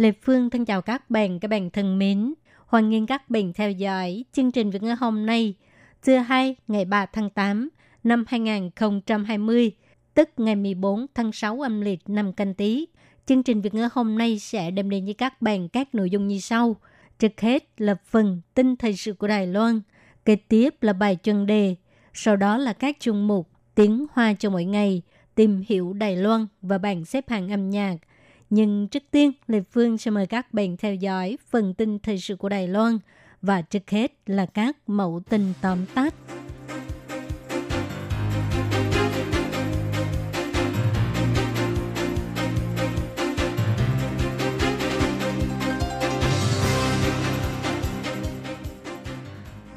Lê Phương thân chào các bạn thân mến. Hoan nghênh các bạn theo dõi chương trình Việt ngữ hôm nay, trưa 2 ngày 3 tháng 8 năm 2020, tức ngày 14 tháng 6 âm lịch năm Canh Tý. Chương trình Việt ngữ hôm nay sẽ đem đến với các bạn các nội dung như sau. Trước hết là phần tin thời sự của Đài Loan, kế tiếp là bài chuyên đề, sau đó là các chuyên mục tiếng Hoa cho mỗi ngày, tìm hiểu Đài Loan và bảng xếp hạng âm nhạc. Nhưng trước tiên, Lê Phương sẽ mời các bạn theo dõi phần tin thời sự của Đài Loan và trước hết là các mẫu tin tóm tắt.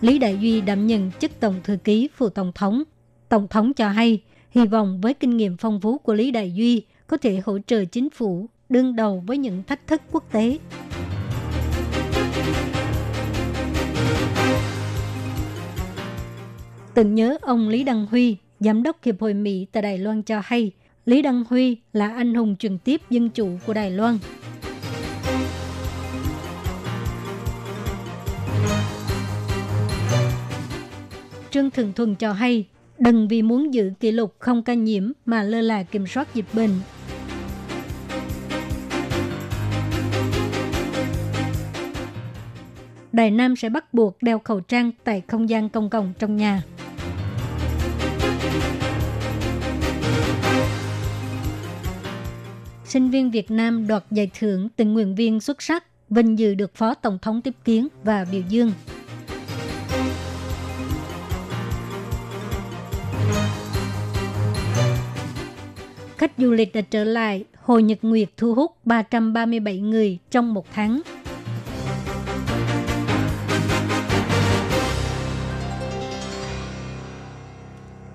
Lý Đại Duy đảm nhận chức Tổng Thư ký Phủ Tổng thống. Tổng thống cho hay, hy vọng với kinh nghiệm phong phú của Lý Đại Duy có thể hỗ trợ chính phủ đương đầu với những thách thức quốc tế. Tưởng nhớ ông Lý Đăng Huy, Giám đốc Hiệp hội Mỹ tại Đài Loan cho hay, Lý Đăng Huy là anh hùng truyền tiếp dân chủ của Đài Loan. Trương Thượng Thuần cho hay, đừng vì muốn giữ kỷ lục không ca nhiễm mà lơ là kiểm soát dịch bệnh. Đài Nam sẽ bắt buộc đeo khẩu trang tại không gian công cộng trong nhà. Sinh viên Việt Nam đoạt giải thưởng tình nguyện viên xuất sắc, vinh dự được Phó Tổng thống tiếp kiến và biểu dương. Khách du lịch đã trở lại, Hồ Nhật Nguyệt thu hút 337 người trong một tháng.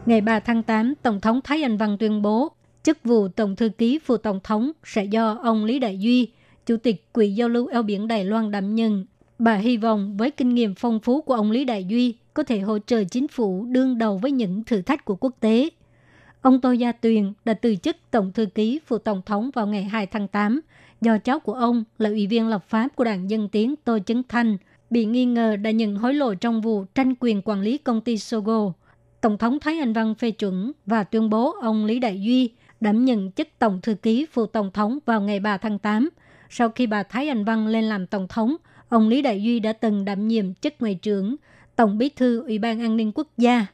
Ngày 3 tháng 8, Tổng thống Thái Anh Văn tuyên bố chức vụ Tổng Thư ký Phủ Tổng thống sẽ do ông Lý Đại Duy, Chủ tịch Quỹ Giao lưu Eo Biển Đài Loan đảm nhận. Bà hy vọng với kinh nghiệm phong phú của ông Lý Đại Duy có thể hỗ trợ chính phủ đương đầu với những thử thách của quốc tế. Ông Tô Gia Tuyền đã từ chức Tổng Thư ký Phủ Tổng thống vào ngày 2 tháng 8 do cháu của ông là Ủy viên lập pháp của Đảng Dân Tiến Tô Chấn Thanh bị nghi ngờ đã nhận hối lộ trong vụ tranh quyền quản lý công ty Sogo. Tổng thống Thái Anh Văn phê chuẩn và tuyên bố ông Lý Đại Duy đảm nhận chức Tổng Thư ký Phủ Tổng thống vào ngày 3 tháng 8. Sau khi bà Thái Anh Văn lên làm Tổng thống, ông Lý Đại Duy đã từng đảm nhiệm chức Ngoại trưởng, Tổng Bí thư Ủy ban An ninh Quốc gia.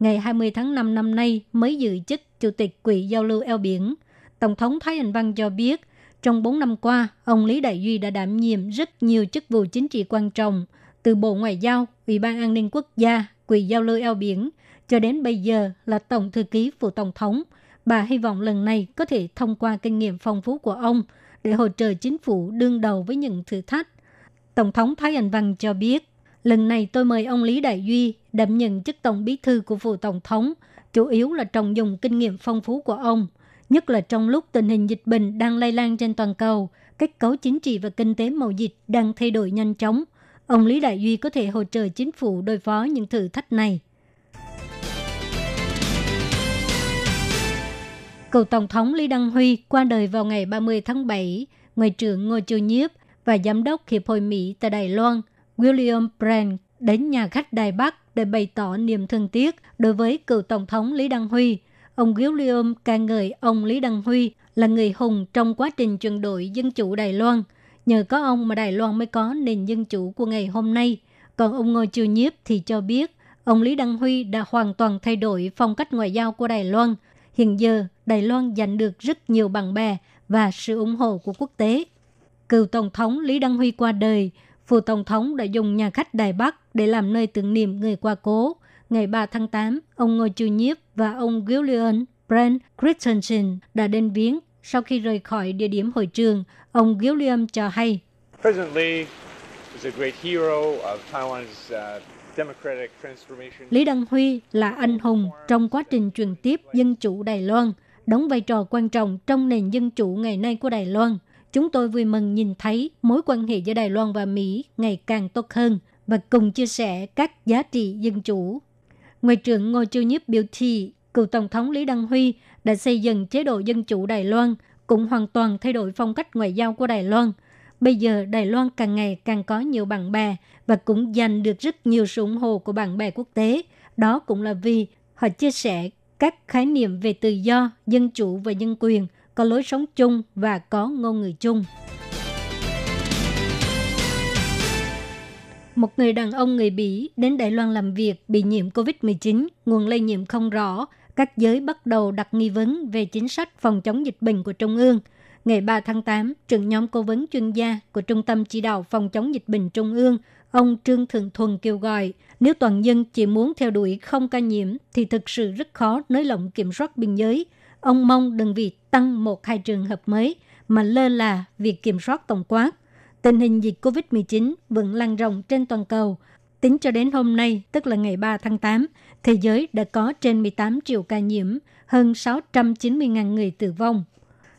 Ngày 20 tháng 5 năm nay mới giữ chức Chủ tịch Quỹ Giao lưu Eo Biển. Tổng thống Thái Anh Văn cho biết, trong 4 năm qua, ông Lý Đại Duy đã đảm nhiệm rất nhiều chức vụ chính trị quan trọng, từ Bộ Ngoại giao, Ủy ban An ninh Quốc gia, Quỹ Giao lưu Eo Biển, cho đến bây giờ là Tổng Thư ký Phủ Tổng thống. Bà hy vọng lần này có thể thông qua kinh nghiệm phong phú của ông để hỗ trợ chính phủ đương đầu với những thử thách. Tổng thống Thái Anh Văn cho biết, lần này tôi mời ông Lý Đại Duy đảm nhận chức Tổng Bí thư của Phủ Tổng thống, chủ yếu là trọng dụng kinh nghiệm phong phú của ông, nhất là trong lúc tình hình dịch bệnh đang lây lan trên toàn cầu, kết cấu chính trị và kinh tế mậu dịch đang thay đổi nhanh chóng. Ông Lý Đại Duy có thể hỗ trợ chính phủ đối phó những thử thách này. Cựu Tổng thống Lý Đăng Huy qua đời vào ngày 30 tháng 7, Ngoại trưởng Ngô Chư Nhiếp và Giám đốc Hiệp hội Mỹ tại Đài Loan William Brand đến nhà khách Đài Bắc để bày tỏ niềm thương tiếc đối với cựu Tổng thống Lý Đăng Huy. Ông William ca ngợi ông Lý Đăng Huy là người hùng trong quá trình chuyển đổi dân chủ Đài Loan. Nhờ có ông mà Đài Loan mới có nền dân chủ của ngày hôm nay. Còn ông Ngô Chư Nhiếp thì cho biết ông Lý Đăng Huy đã hoàn toàn thay đổi phong cách ngoại giao của Đài Loan. Hiện giờ, Đài Loan giành được rất nhiều bạn bè và sự ủng hộ của quốc tế. Cựu Tổng thống Lý Đăng Huy qua đời, Phủ Tổng thống đã dùng nhà khách Đài Bắc để làm nơi tưởng niệm người qua cố. Ngày 3 tháng 8, ông Ngô Chư Nhiếp và ông Gillian Brent Christensen đã đến viếng Sau khi rời khỏi địa điểm hội trường, ông William cho hay, Lý Đăng Huy là anh hùng trong quá trình truyền tiếp dân chủ Đài Loan, đóng vai trò quan trọng trong nền dân chủ ngày nay của Đài Loan. Chúng tôi vui mừng nhìn thấy mối quan hệ giữa Đài Loan và Mỹ ngày càng tốt hơn và cùng chia sẻ các giá trị dân chủ. Ngoại trưởng Ngô Chư Nhiếp biểu thị, cựu Tổng thống Lý Đăng Huy đã xây dựng chế độ dân chủ Đài Loan, cũng hoàn toàn thay đổi phong cách ngoại giao của Đài Loan. Bây giờ Đài Loan càng ngày càng có nhiều bạn bè và cũng giành được rất nhiều sự ủng hộ của bạn bè quốc tế. Đó cũng là vì họ chia sẻ các khái niệm về tự do, dân chủ và nhân quyền, có lối sống chung và có ngôn ngữ chung. Một người đàn ông người Bỉ đến Đài Loan làm việc bị nhiễm COVID-19, nguồn lây nhiễm không rõ. Các giới bắt đầu đặt nghi vấn về chính sách phòng chống dịch bệnh của Trung ương. Ngày 3 tháng 8, trưởng nhóm cố vấn chuyên gia của Trung tâm Chỉ đạo Phòng chống dịch bệnh Trung ương, ông Trương Thượng Thuần kêu gọi, nếu toàn dân chỉ muốn theo đuổi không ca nhiễm thì thực sự rất khó nới lỏng kiểm soát biên giới. Ông mong đừng vì tăng 1-2 trường hợp mới mà lơ là việc kiểm soát tổng quát. Tình hình dịch COVID-19 vẫn lan rộng trên toàn cầu. Tính cho đến hôm nay, tức là ngày 3 tháng 8, thế giới đã có trên 18 triệu ca nhiễm, hơn 690.000 người tử vong.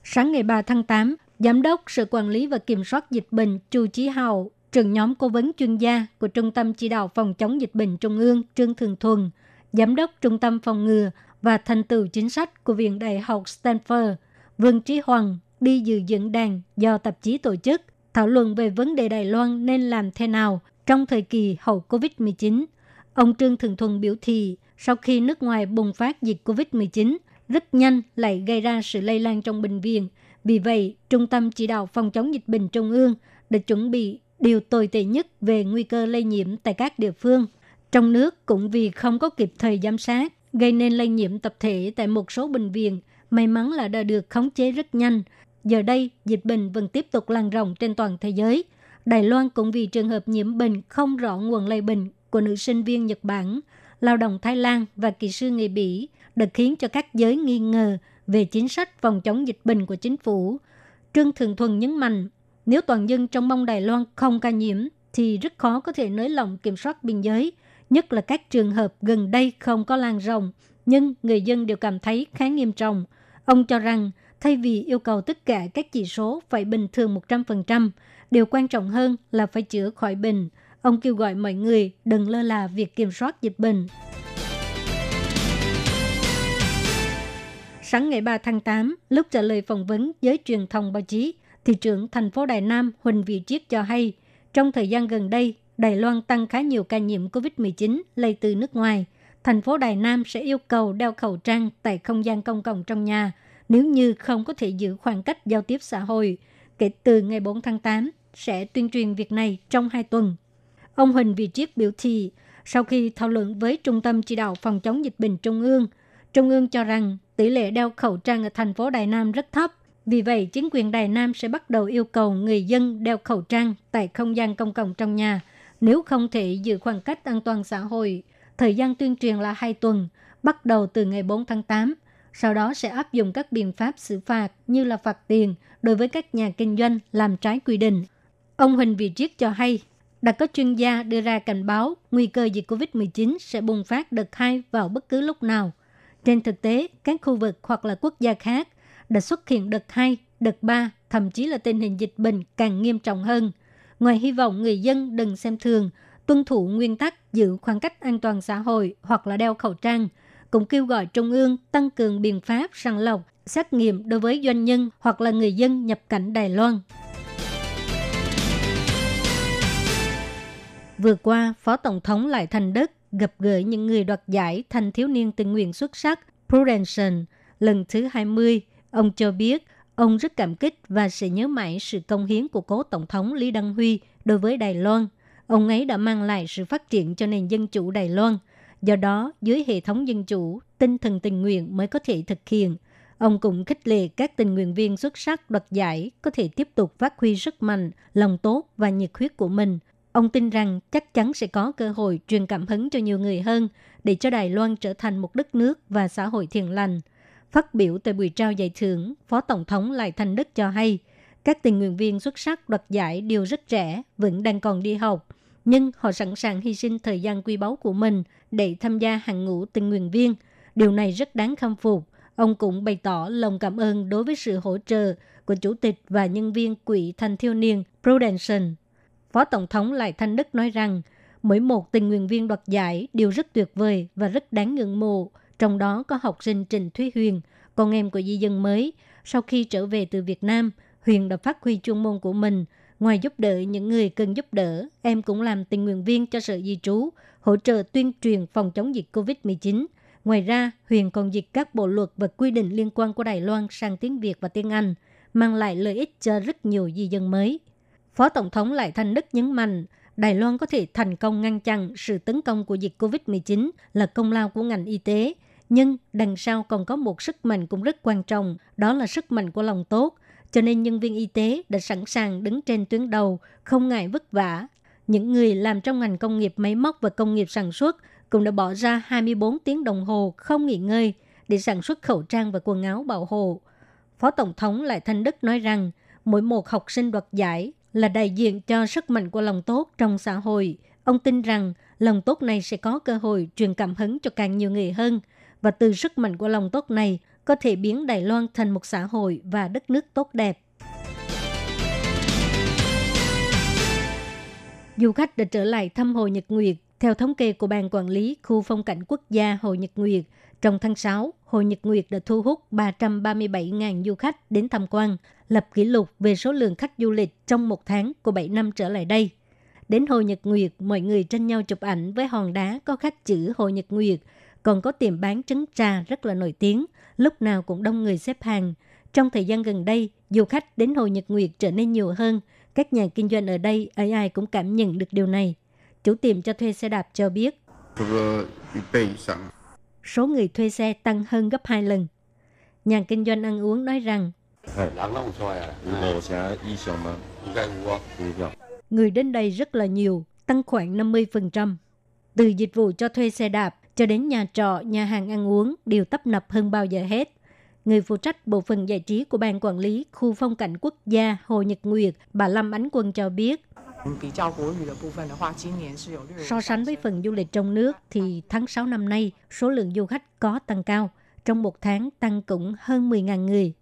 Sáng ngày 3 tháng 8, Giám đốc Sở Quản lý và Kiểm soát Dịch bệnh Chu Trí Hào, trưởng nhóm cố vấn chuyên gia của Trung tâm Chỉ đạo Phòng chống dịch bệnh Trung ương Trương Thượng Thuần, Giám đốc Trung tâm Phòng ngừa và Thành tựu Chính sách của Viện Đại học Stanford, Vương Trí Hoàng đi dự diễn đàn do tạp chí tổ chức, thảo luận về vấn đề Đài Loan nên làm thế nào trong thời kỳ hậu COVID-19. Ông Trương Thượng Thuần biểu thị, sau khi nước ngoài bùng phát dịch COVID-19, rất nhanh lại gây ra sự lây lan trong bệnh viện. Vì vậy, Trung tâm Chỉ đạo Phòng chống dịch bệnh Trung ương đã chuẩn bị điều tồi tệ nhất về nguy cơ lây nhiễm tại các địa phương. Trong nước cũng vì không có kịp thời giám sát, gây nên lây nhiễm tập thể tại một số bệnh viện. May mắn là đã được khống chế rất nhanh. Giờ đây, dịch bệnh vẫn tiếp tục lan rộng trên toàn thế giới. Đài Loan cũng vì trường hợp nhiễm bệnh không rõ nguồn lây bệnh của nữ sinh viên Nhật Bản, lao động Thái Lan và kỹ sư người Bỉ đã khiến cho các giới nghi ngờ về chính sách phòng chống dịch bệnh của chính phủ. Trương Thượng Thuần nhấn mạnh, nếu toàn dân trong mong Đài Loan không ca nhiễm thì rất khó có thể nới lỏng kiểm soát biên giới, nhất là các trường hợp gần đây không có lan rộng, nhưng người dân đều cảm thấy khá nghiêm trọng. Ông cho rằng, thay vì yêu cầu tất cả các chỉ số phải bình thường 100%, điều quan trọng hơn là phải chữa khỏi bệnh. Ông kêu gọi mọi người đừng lơ là việc kiểm soát dịch bệnh. Sáng ngày 3 tháng 8, lúc trả lời phỏng vấn giới truyền thông báo chí, thị trưởng thành phố Đài Nam Huỳnh Vĩ Triết cho hay, trong thời gian gần đây, Đài Loan tăng khá nhiều ca nhiễm COVID-19 lây từ nước ngoài. Thành phố Đài Nam sẽ yêu cầu đeo khẩu trang tại không gian công cộng trong nhà, nếu như không có thể giữ khoảng cách giao tiếp xã hội. Kể từ ngày 4 tháng 8, sẽ tuyên truyền việc này trong 2 tuần. Ông Huỳnh Vĩ Triết biểu thị, sau khi thảo luận với Trung tâm Chỉ đạo Phòng chống dịch bệnh Trung ương cho rằng tỷ lệ đeo khẩu trang ở thành phố Đài Nam rất thấp. Vì vậy, chính quyền Đài Nam sẽ bắt đầu yêu cầu người dân đeo khẩu trang tại không gian công cộng trong nhà, nếu không thể giữ khoảng cách an toàn xã hội. Thời gian tuyên truyền là 2 tuần, bắt đầu từ ngày 4 tháng 8. Sau đó sẽ áp dụng các biện pháp xử phạt như là phạt tiền đối với các nhà kinh doanh làm trái quy định. Ông Huỳnh Vĩ Triết cho hay, đã có chuyên gia đưa ra cảnh báo nguy cơ dịch COVID-19 sẽ bùng phát đợt 2 vào bất cứ lúc nào. Trên thực tế, các khu vực hoặc là quốc gia khác đã xuất hiện đợt 2, đợt 3, thậm chí là tình hình dịch bệnh càng nghiêm trọng hơn. Ngoài hy vọng người dân đừng xem thường, tuân thủ nguyên tắc giữ khoảng cách an toàn xã hội hoặc là đeo khẩu trang, cũng kêu gọi Trung ương tăng cường biện pháp sàng lọc, xét nghiệm đối với doanh nhân hoặc là người dân nhập cảnh Đài Loan. Vừa qua, Phó Tổng thống Lai Thanh Đức gặp gỡ những người đoạt giải thanh thiếu niên tình nguyện xuất sắc Prudential lần thứ 20. Ông cho biết ông rất cảm kích và sẽ nhớ mãi sự công hiến của cố Tổng thống Lý Đăng Huy đối với Đài Loan. Ông ấy đã mang lại sự phát triển cho nền dân chủ Đài Loan. Do đó, dưới hệ thống dân chủ, tinh thần tình nguyện mới có thể thực hiện. Ông cũng khích lệ các tình nguyện viên xuất sắc đoạt giải có thể tiếp tục phát huy sức mạnh, lòng tốt và nhiệt huyết của mình. Ông tin rằng chắc chắn sẽ có cơ hội truyền cảm hứng cho nhiều người hơn để cho Đài Loan trở thành một đất nước và xã hội thiện lành. Phát biểu tại buổi trao giải thưởng, Phó Tổng thống Lai Thanh Đức cho hay, các tình nguyện viên xuất sắc đoạt giải đều rất trẻ, vẫn đang còn đi học, nhưng họ sẵn sàng hy sinh thời gian quý báu của mình để tham gia hàng ngũ tình nguyện viên. Điều này rất đáng khâm phục. Ông cũng bày tỏ lòng cảm ơn đối với sự hỗ trợ của Chủ tịch và nhân viên Quỹ Thanh Thiếu Niên Prudential. Phó Tổng thống Lai Thanh Đức nói rằng, mỗi một tình nguyện viên đoạt giải đều rất tuyệt vời và rất đáng ngưỡng mộ, trong đó có học sinh Trình Thúy Huyền, con em của di dân mới. Sau khi trở về từ Việt Nam, Huyền đã phát huy chuyên môn của mình. Ngoài giúp đỡ những người cần giúp đỡ, em cũng làm tình nguyện viên cho Sở Di trú, hỗ trợ tuyên truyền phòng chống dịch COVID-19. Ngoài ra, Huyền còn dịch các bộ luật và quy định liên quan của Đài Loan sang tiếng Việt và tiếng Anh, mang lại lợi ích cho rất nhiều di dân mới. Phó Tổng thống Lai Thanh Đức nhấn mạnh, Đài Loan có thể thành công ngăn chặn sự tấn công của dịch COVID-19 là công lao của ngành y tế, nhưng đằng sau còn có một sức mạnh cũng rất quan trọng, đó là sức mạnh của lòng tốt. Cho nên nhân viên y tế đã sẵn sàng đứng trên tuyến đầu, không ngại vất vả. Những người làm trong ngành công nghiệp máy móc và công nghiệp sản xuất cũng đã bỏ ra 24 tiếng đồng hồ không nghỉ ngơi để sản xuất khẩu trang và quần áo bảo hộ. Phó Tổng thống Lai Thanh Đức nói rằng, mỗi một học sinh đoạt giải là đại diện cho sức mạnh của lòng tốt trong xã hội. Ông tin rằng lòng tốt này sẽ có cơ hội truyền cảm hứng cho càng nhiều người hơn. Và từ sức mạnh của lòng tốt này, có thể biến Đài Loan thành một xã hội và đất nước tốt đẹp. Du khách đã trở lại thăm Hồ Nhật Nguyệt. Theo thống kê của Ban Quản lý Khu Phong cảnh Quốc gia Hồ Nhật Nguyệt, trong tháng 6, Hồ Nhật Nguyệt đã thu hút 337.000 du khách đến tham quan, lập kỷ lục về số lượng khách du lịch trong một tháng của 7 năm trở lại đây. Đến Hồ Nhật Nguyệt, mọi người tranh nhau chụp ảnh với hòn đá có khắc chữ Hồ Nhật Nguyệt, còn có tiệm bán trứng trà rất là nổi tiếng, lúc nào cũng đông người xếp hàng. Trong thời gian gần đây, du khách đến Hồ Nhật Nguyệt trở nên nhiều hơn. Các nhà kinh doanh ở đây, ai cũng cảm nhận được điều này. Chủ tiệm cho thuê xe đạp cho biết, số người thuê xe tăng hơn gấp 2 lần. Nhà kinh doanh ăn uống nói rằng, người đến đây rất là nhiều, tăng khoảng 50%. Từ dịch vụ cho thuê xe đạp cho đến nhà trọ, nhà hàng ăn uống đều tấp nập hơn bao giờ hết. Người phụ trách bộ phận giải trí của Ban Quản lý Khu Phong cảnh Quốc gia Hồ Nhật Nguyệt, bà Lâm Ánh Quân cho biết, so sánh với phần du lịch trong nước thì tháng 6 năm nay, số lượng du khách có tăng cao, trong một tháng tăng cũng hơn 10.000 người.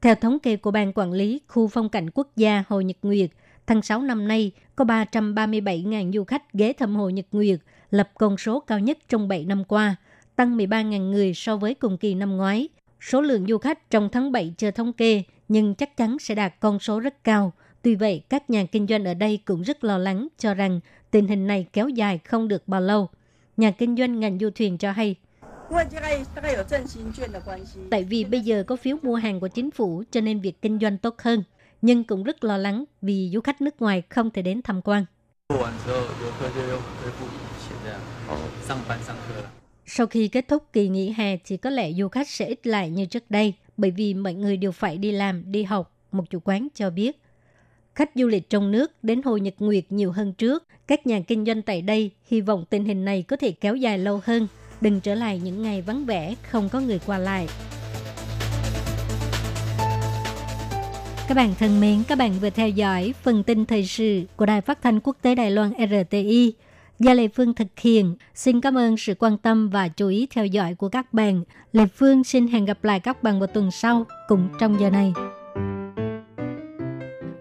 Theo thống kê của Ban Quản lý Khu Phong cảnh Quốc gia Hồ Nhật Nguyệt, tháng 6 năm nay có 337.000 du khách ghé thăm Hồ Nhật Nguyệt, lập con số cao nhất trong 7 năm qua, tăng 13.000 người so với cùng kỳ năm ngoái. Số lượng du khách trong tháng 7 chưa thống kê, nhưng chắc chắn sẽ đạt con số rất cao. Tuy vậy, các nhà kinh doanh ở đây cũng rất lo lắng, cho rằng tình hình này kéo dài không được bao lâu. Nhà kinh doanh ngành du thuyền cho hay, tại vì bây giờ có phiếu mua hàng của chính phủ cho nên việc kinh doanh tốt hơn, nhưng cũng rất lo lắng vì du khách nước ngoài không thể đến tham quan. Sau khi kết thúc kỳ nghỉ hè thì có lẽ du khách sẽ ít lại như trước đây, bởi vì mọi người đều phải đi làm, đi học, một chủ quán cho biết. Khách du lịch trong nước đến Hồ Nhật Nguyệt nhiều hơn trước. Các nhà kinh doanh tại đây hy vọng tình hình này có thể kéo dài lâu hơn, đừng trở lại những ngày vắng vẻ, không có người qua lại. Các bạn thân mến, các bạn vừa theo dõi phần tin thời sự của Đài Phát thanh Quốc tế Đài Loan RTI do Lê Phương thực hiện. Xin cảm ơn sự quan tâm và chú ý theo dõi của các bạn. Lê Phương xin hẹn gặp lại các bạn vào tuần sau cũng trong giờ này.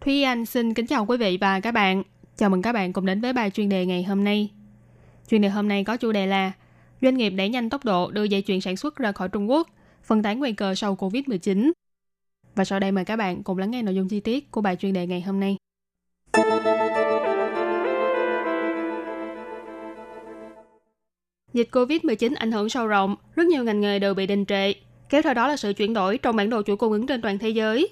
Thúy Anh xin kính chào quý vị và các bạn. Chào mừng các bạn cùng đến với bài chuyên đề ngày hôm nay. Chuyên đề hôm nay có chủ đề là Doanh nghiệp đẩy nhanh tốc độ đưa dây chuyền sản xuất ra khỏi Trung Quốc, phân tán nguy cơ sau Covid-19. Và sau đây mời các bạn cùng lắng nghe nội dung chi tiết của bài chuyên đề ngày hôm nay. Dịch Covid-19 ảnh hưởng sâu rộng, rất nhiều ngành nghề đều bị đình trệ. Kéo theo đó là sự chuyển đổi trong bản đồ chuỗi cung ứng trên toàn thế giới.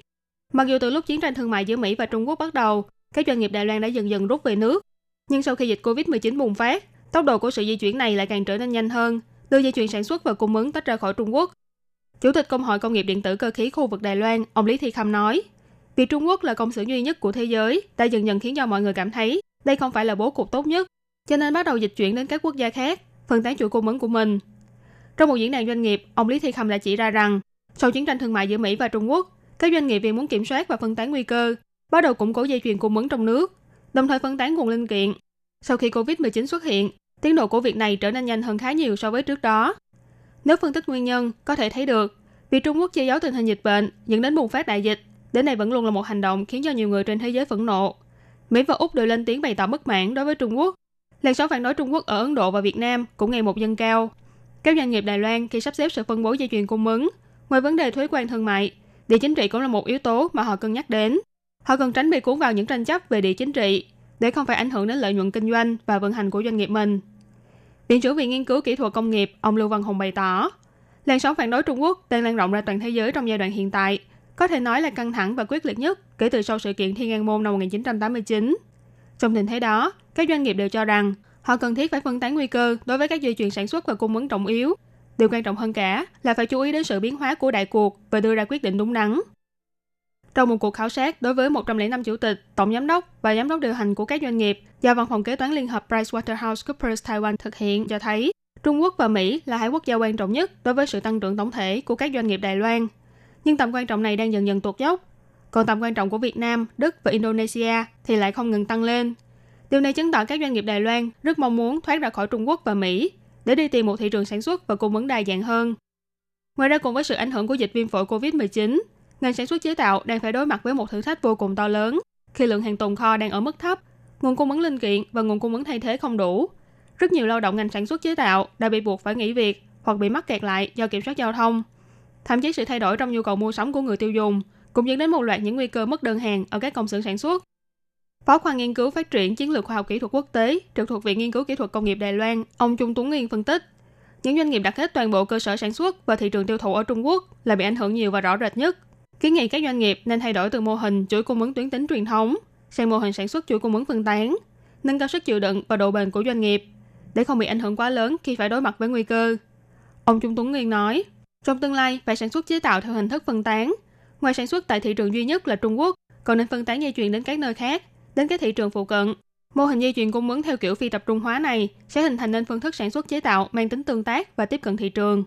Mặc dù từ lúc chiến tranh thương mại giữa Mỹ và Trung Quốc bắt đầu, các doanh nghiệp Đài Loan đã dần dần rút về nước. Nhưng sau khi dịch Covid-19 bùng phát, tốc độ của sự di chuyển này lại càng trở nên nhanh hơn, đưa dây chuyền sản xuất và cung ứng tách ra khỏi Trung Quốc. Chủ tịch Công hội Công nghiệp Điện tử Cơ khí khu vực Đài Loan, ông Lý Thi Khâm nói, việc Trung Quốc là công xưởng duy nhất của thế giới đã dần dần khiến cho mọi người cảm thấy đây không phải là bố cục tốt nhất, cho nên bắt đầu dịch chuyển đến các quốc gia khác, phân tán chuỗi cung ứng của mình. Trong một diễn đàn doanh nghiệp, ông Lý Thi Khâm đã chỉ ra rằng, sau chiến tranh thương mại giữa Mỹ và Trung Quốc, các doanh nghiệp vì muốn kiểm soát và phân tán nguy cơ, bắt đầu củng cố dây chuyền cung ứng trong nước, đồng thời phân tán nguồn linh kiện. Sau khi Covid-19 xuất hiện, tiến độ của việc này trở nên nhanh hơn khá nhiều so với trước đó. Nếu phân tích nguyên nhân, có thể thấy được, việc Trung Quốc che giấu tình hình dịch bệnh dẫn đến bùng phát đại dịch, đến nay vẫn luôn là một hành động khiến cho nhiều người trên thế giới phẫn nộ. Mỹ và Úc đều lên tiếng bày tỏ bất mãn đối với Trung Quốc. Làn sóng phản đối Trung Quốc ở Ấn Độ và Việt Nam cũng ngày một dâng cao. Các doanh nghiệp Đài Loan khi sắp xếp sự phân bố dây chuyền cung ứng, ngoài vấn đề thuế quan thương mại, địa chính trị cũng là một yếu tố mà họ cân nhắc đến. Họ cần tránh bị cuốn vào những tranh chấp về địa chính trị để không phải ảnh hưởng đến lợi nhuận kinh doanh và vận hành của doanh nghiệp mình. Viện trưởng Viện Nghiên cứu Kỹ thuật Công nghiệp, ông Lưu Văn Hùng bày tỏ, làn sóng phản đối Trung Quốc đang lan rộng ra toàn thế giới trong giai đoạn hiện tại, có thể nói là căng thẳng và quyết liệt nhất kể từ sau sự kiện Thiên An Môn năm 1989. Trong tình thế đó, các doanh nghiệp đều cho rằng họ cần thiết phải phân tán nguy cơ đối với các dây chuyền sản xuất và cung ứng trọng yếu. Điều quan trọng hơn cả là phải chú ý đến sự biến hóa của đại cuộc và đưa ra quyết định đúng đắn. Trong một cuộc khảo sát đối với 105 chủ tịch, tổng giám đốc và giám đốc điều hành của các doanh nghiệp do Văn phòng Kế toán Liên hợp PricewaterhouseCoopers Taiwan thực hiện cho thấy Trung Quốc và Mỹ là hai quốc gia quan trọng nhất đối với sự tăng trưởng tổng thể của các doanh nghiệp Đài Loan. Nhưng tầm quan trọng này đang dần dần tuột dốc. Còn tầm quan trọng của Việt Nam, Đức và Indonesia thì lại không ngừng tăng lên. Điều này chứng tỏ các doanh nghiệp Đài Loan rất mong muốn thoát ra khỏi Trung Quốc và Mỹ để đi tìm một thị trường sản xuất và cung ứng đa dạng hơn. Ngoài ra, cùng với sự ảnh hưởng của dịch viêm phổi COVID-19, ngành sản xuất chế tạo đang phải đối mặt với một thử thách vô cùng to lớn khi lượng hàng tồn kho đang ở mức thấp, nguồn cung ứng linh kiện và nguồn cung ứng thay thế không đủ. Rất nhiều lao động ngành sản xuất chế tạo đã bị buộc phải nghỉ việc hoặc bị mắc kẹt lại do kiểm soát giao thông. Thậm chí sự thay đổi trong nhu cầu mua sắm của người tiêu dùng cũng dẫn đến một loạt những nguy cơ mất đơn hàng ở các công xưởng sản xuất. Phó khoa nghiên cứu phát triển chiến lược khoa học kỹ thuật quốc tế trực thuộc Viện Nghiên cứu Kỹ thuật Công nghiệp Đài Loan, ông Chung Tuấn Nguyên phân tích, những doanh nghiệp đặt hết toàn bộ cơ sở sản xuất và thị trường tiêu thụ ở Trung Quốc là bị ảnh hưởng nhiều và rõ rệt nhất. Kiến nghị các doanh nghiệp nên thay đổi từ mô hình chuỗi cung ứng tuyến tính truyền thống sang mô hình sản xuất chuỗi cung ứng phân tán, nâng cao sức chịu đựng và độ bền của doanh nghiệp để không bị ảnh hưởng quá lớn khi phải đối mặt với nguy cơ. Ông Chung Tuấn Nguyên nói, trong tương lai phải sản xuất chế tạo theo hình thức phân tán, ngoài sản xuất tại thị trường duy nhất là Trung Quốc, còn nên phân tán dây chuyền đến các nơi khác, đến các thị trường phụ cận. Mô hình dây chuyền cung ứng theo kiểu phi tập trung hóa này sẽ hình thành nên phương thức sản xuất chế tạo mang tính tương tác và tiếp cận thị trường.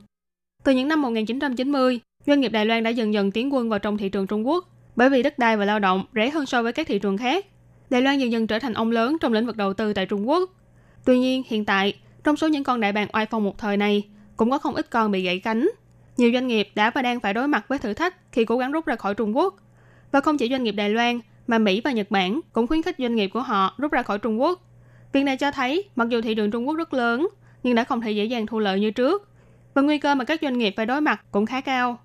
Từ những năm 1990, doanh nghiệp Đài Loan đã dần dần tiến quân vào trong thị trường Trung Quốc bởi vì đất đai và lao động rẻ hơn so với các thị trường khác. Đài Loan dần dần trở thành ông lớn trong lĩnh vực đầu tư tại Trung Quốc. Tuy nhiên, hiện tại, trong số những con đại bàng oai phong một thời này, cũng có không ít con bị gãy cánh. Nhiều doanh nghiệp đã và đang phải đối mặt với thử thách khi cố gắng rút ra khỏi Trung Quốc. Và không chỉ doanh nghiệp Đài Loan, mà Mỹ và Nhật Bản cũng khuyến khích doanh nghiệp của họ rút ra khỏi Trung Quốc. Việc này cho thấy, mặc dù thị trường Trung Quốc rất lớn, nhưng đã không thể dễ dàng thu lợi như trước, và nguy cơ mà các doanh nghiệp phải đối mặt cũng khá cao.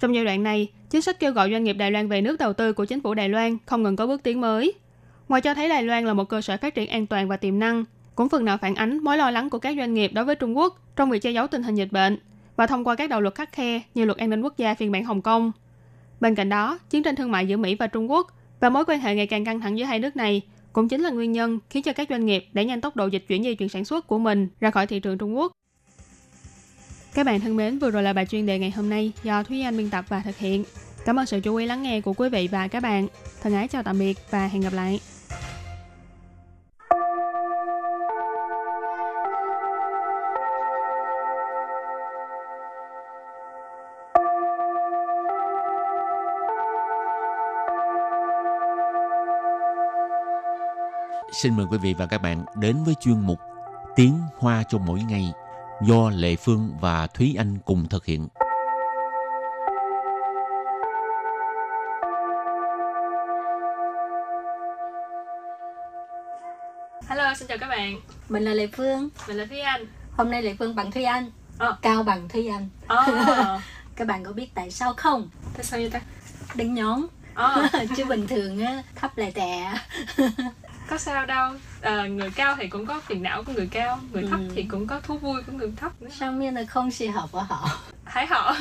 Trong giai đoạn này, chính sách kêu gọi doanh nghiệp Đài Loan về nước đầu tư của chính phủ Đài Loan không ngừng có bước tiến mới. Ngoài cho thấy Đài Loan là một cơ sở phát triển an toàn và tiềm năng, cũng phần nào phản ánh mối lo lắng của các doanh nghiệp đối với Trung Quốc trong việc che giấu tình hình dịch bệnh và thông qua các đạo luật khắt khe như luật an ninh quốc gia phiên bản Hồng Kông. Bên cạnh đó, chiến tranh thương mại giữa Mỹ và Trung Quốc và mối quan hệ ngày càng căng thẳng giữa hai nước này cũng chính là nguyên nhân khiến cho các doanh nghiệp đẩy nhanh tốc độ dịch chuyển dây chuyền sản xuất của mình ra khỏi thị trường Trung Quốc. Các bạn thân mến, vừa rồi là bài chuyên đề ngày hôm nay do Thúy Anh biên tập và thực hiện. Cảm ơn sự chú ý lắng nghe của quý vị và các bạn. Thân ái chào tạm biệt và hẹn gặp lại. Xin mời quý vị và các bạn đến với chuyên mục Tiếng Hoa cho mỗi ngày do Lê Phương và Thúy Anh cùng thực hiện. Hello, xin chào các bạn. Mình là Lê Phương. Mình là Thúy Anh. Hôm nay Lê Phương bằng Thúy Anh. Cao bằng Thúy Anh. Các bạn có biết tại sao không? Tại sao vậy ta? Đinh nhón. Chứ bình thường á, thấp lại tè. Có sao đâu, người cao thì cũng có phiền não của người cao, người thấp thì cũng có thú vui của người thấp nữa. Sao miên là không xì hợp của họ. Hãy họ.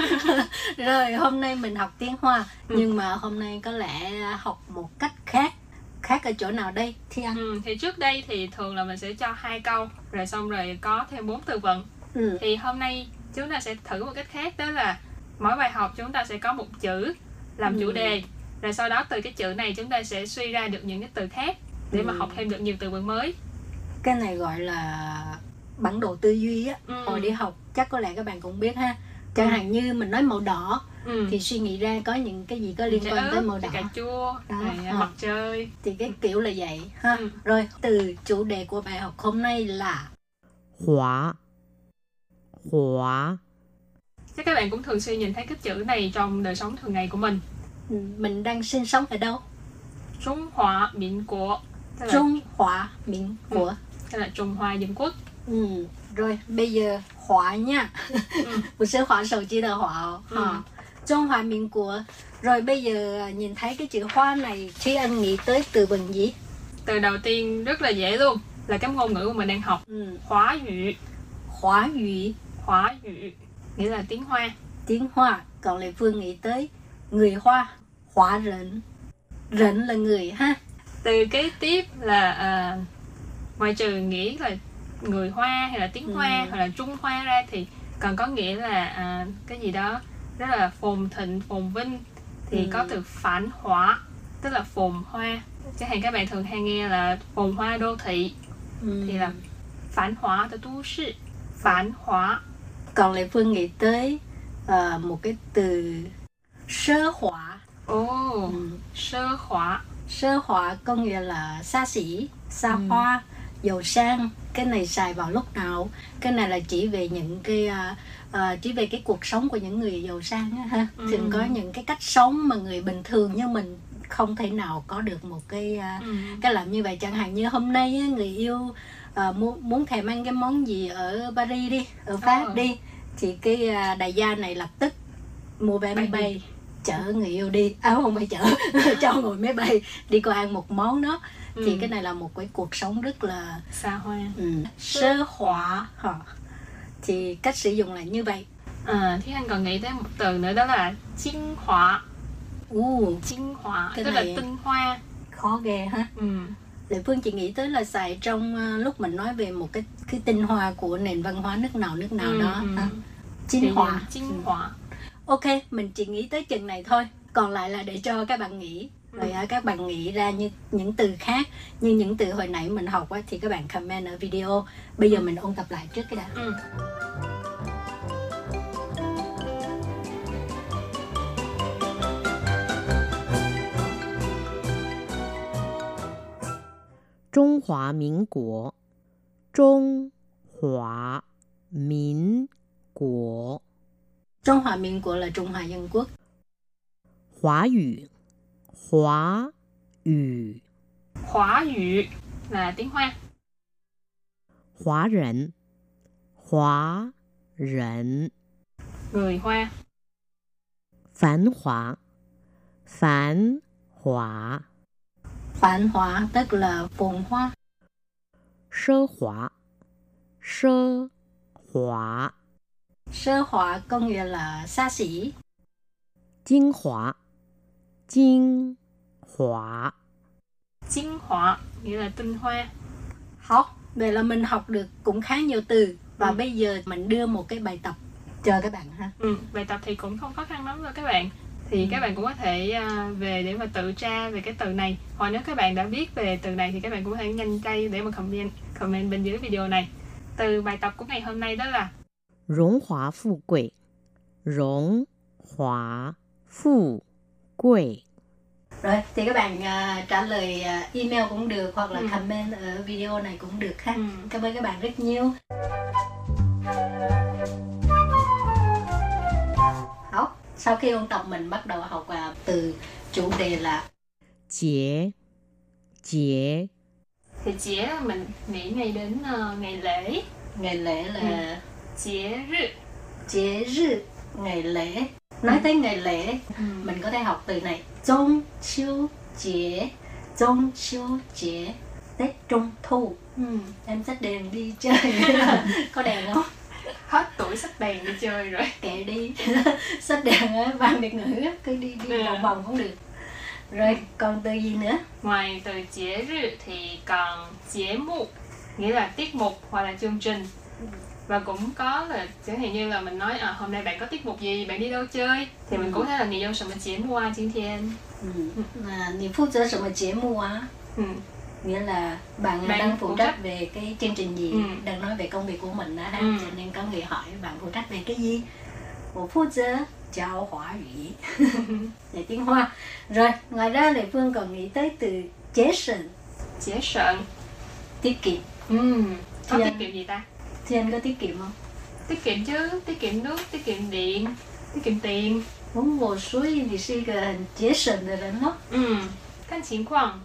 Rồi hôm nay mình học tiếng Hoa, nhưng mà hôm nay có lẽ học một cách khác. Khác ở chỗ nào đây, Thi Anh? Thì trước đây thì thường là mình sẽ cho 2 câu, rồi xong rồi có thêm 4 từ vựng. Thì hôm nay chúng ta sẽ thử một cách khác, đó là mỗi bài học chúng ta sẽ có một chữ làm chủ đề. Rồi sau đó từ cái chữ này chúng ta sẽ suy ra được những cái từ khác để mà học thêm được nhiều từ vựng mới. Cái này gọi là bản đồ tư duy á. Hồi đi học chắc có lẽ các bạn cũng biết ha. Chẳng hạn như mình nói màu đỏ thì suy nghĩ ra có những cái gì có liên quan tới màu đỏ. Cà chua, mặt trời. Thì cái kiểu là vậy ha. Rồi từ chủ đề của bài học hôm nay là Hóa. Hóa. Chắc các bạn cũng thường xuyên nhìn thấy cái chữ này trong đời sống thường ngày của mình. Mình đang sinh sống ở đâu? Trung Hoa民Quốc. Trung Hoa民Quốc. Tức là Trung Hoa Dân Quốc. Rồi bây giờ Hoa nha. Mình sẽ Hoa sầu chi là Hoa. Trung Hoa民Quốc. Rồi bây giờ nhìn thấy cái chữ Hoa này, Thúy Anh nghĩ tới từ vựng gì? Từ đầu tiên rất là dễ luôn, là cái ngôn ngữ của mình đang học. Hoa ngữ. Hoa ngữ. Hoa ngữ nghĩa là tiếng Hoa. Tiếng Hoa. Còn Lê Phương nghĩ tới người Hoa. Hoa rỉnh. Rỉnh là người ha. Từ kế tiếp là ngoài trừ nghĩa là người Hoa hay là tiếng Hoa hoặc là Trung Hoa ra thì còn có nghĩa là cái gì đó rất là phồn thịnh, phồn vinh. Thì có từ phản hóa, tức là phồn hoa. Chẳng hạn các bạn thường hay nghe là phồn hoa đô thị. Thì là phản hóa từ tu sĩ. Phản hóa. Còn Lê Phương nghĩ tới một cái từ sơ hóa. Sơ hóa. Sơ hóa có nghĩa là xa xỉ, xa hoa, giàu sang. Cái này xài vào lúc nào? Cái này là chỉ về những cái chỉ về cái cuộc sống của những người giàu sang á ha. Thường có những cái cách sống mà người bình thường như mình không thể nào có được một cái làm như vậy. Chẳng hạn như hôm nay á, người yêu muốn thèm ăn cái món gì ở Paris đi, ở Pháp đi, thì cái đại gia này lập tức mua vé máy bay chở người yêu đi, không phải chở, cho ngồi máy bay đi qua ăn một món đó. Thì cái này là một cái cuộc sống rất là xa hoa. Sơ hóa. Thì cách sử dụng là như vậy. Thế anh còn nghĩ tới một từ nữa, đó là chinh hóa. Chinh hóa, tức là tinh hoa. Khó ghê ha. Lệ Phương chỉ nghĩ tới là xài trong lúc mình nói về một cái tinh hoa của nền văn hóa nước nào đó. Chinh hóa. Chinh hóa. Ok, mình chỉ nghĩ tới chừng này thôi. Còn lại là để cho các bạn nghĩ. Rồi các bạn nghĩ ra như những từ khác, như những từ hồi nãy mình học á, thì các bạn comment ở video. Bây giờ mình ôn tập lại trước cái đã. Trung Hoa民Quốc. Trung Hoa民Quốc. Trung Hoa民Quốc là Trung Hoa Dân Quốc. Hoa ngữ. Hoa ngữ. Hoa ngữ là tiếng Hoa. Hoa rỉnh. Hoa rỉnh. Người Hoa. Phản hóa. Phản hóa. Phản hóa tức là phồn hoa. Sơ hóa. Sơ hóa. Sơ hóa có nghĩa là xa xỉ. Tinh hoa. Tinh hoa. Tinh hoa nghĩa là tinh hoa. Học, vậy là mình học được cũng khá nhiều từ. Và bây giờ mình đưa một cái bài tập chờ các bạn ha. Bài tập thì cũng không khó khăn lắm rồi các bạn. Thì các bạn cũng có thể về để mà tự tra về cái từ này. Hoặc nếu các bạn đã biết về từ này thì các bạn cũng có thể nhanh tay để mà comment bên dưới video này. Từ bài tập của ngày hôm nay đó là Rống hóa phụ quỷ. Rống hóa phụ quỷ. Rồi, thì các bạn trả lời email cũng được hoặc là comment ở video này cũng được ha. Cảm ơn các bạn rất nhiều. Đó, sau khi ôn tập mình bắt đầu học từ chủ đề là Chế. Chế. Thì chế là mình nghĩ ngay đến ngày lễ. Ngày lễ là chế rư. Chế rư, ngày lễ. Nói tới ngày lễ, mình có thể học từ này. Trung siêu chế. Trung siêu chế. Tết Trung Thu. Em xách đèn đi chơi. Có đèn không? Hết tuổi xách đèn đi chơi rồi. Kệ đi. Xách đèn á, bằng Việt ngữ á, cứ đi vòng vòng cũng được. Rồi, còn từ gì nữa? Ngoài từ chế rư thì còn chế mục, nghĩa là tiết mục hoặc là chương trình. Và cũng có là chẳng hạn như là mình nói hôm nay bạn có tiết mục gì, bạn đi đâu chơi thì mình cũng thấy là nhiều sự mà chế mua trên thiên. Nhiều phút giờ sự mà chế mua nghĩa là bạn đang phụ trách về cái chương trình gì, đang nói về công việc của mình đó ha. Cho nên có người hỏi bạn phụ trách về cái gì. Một phút giờ chào hỏa gì để tiếng Hoa. Rồi ngoài ra Lê Phương còn nghĩ tới từ chế sợn. Chế sợn, tiết kiệm. Có tiết kiệm gì ta? Thiên có tiết kiệm không? Tiết kiệm chứ, tiết kiệm nước, tiết kiệm điện, tiết kiệm tiền. Muốn mua suối thì suy cái hình chế sợn rồi đó nó. Căn chính khoảng,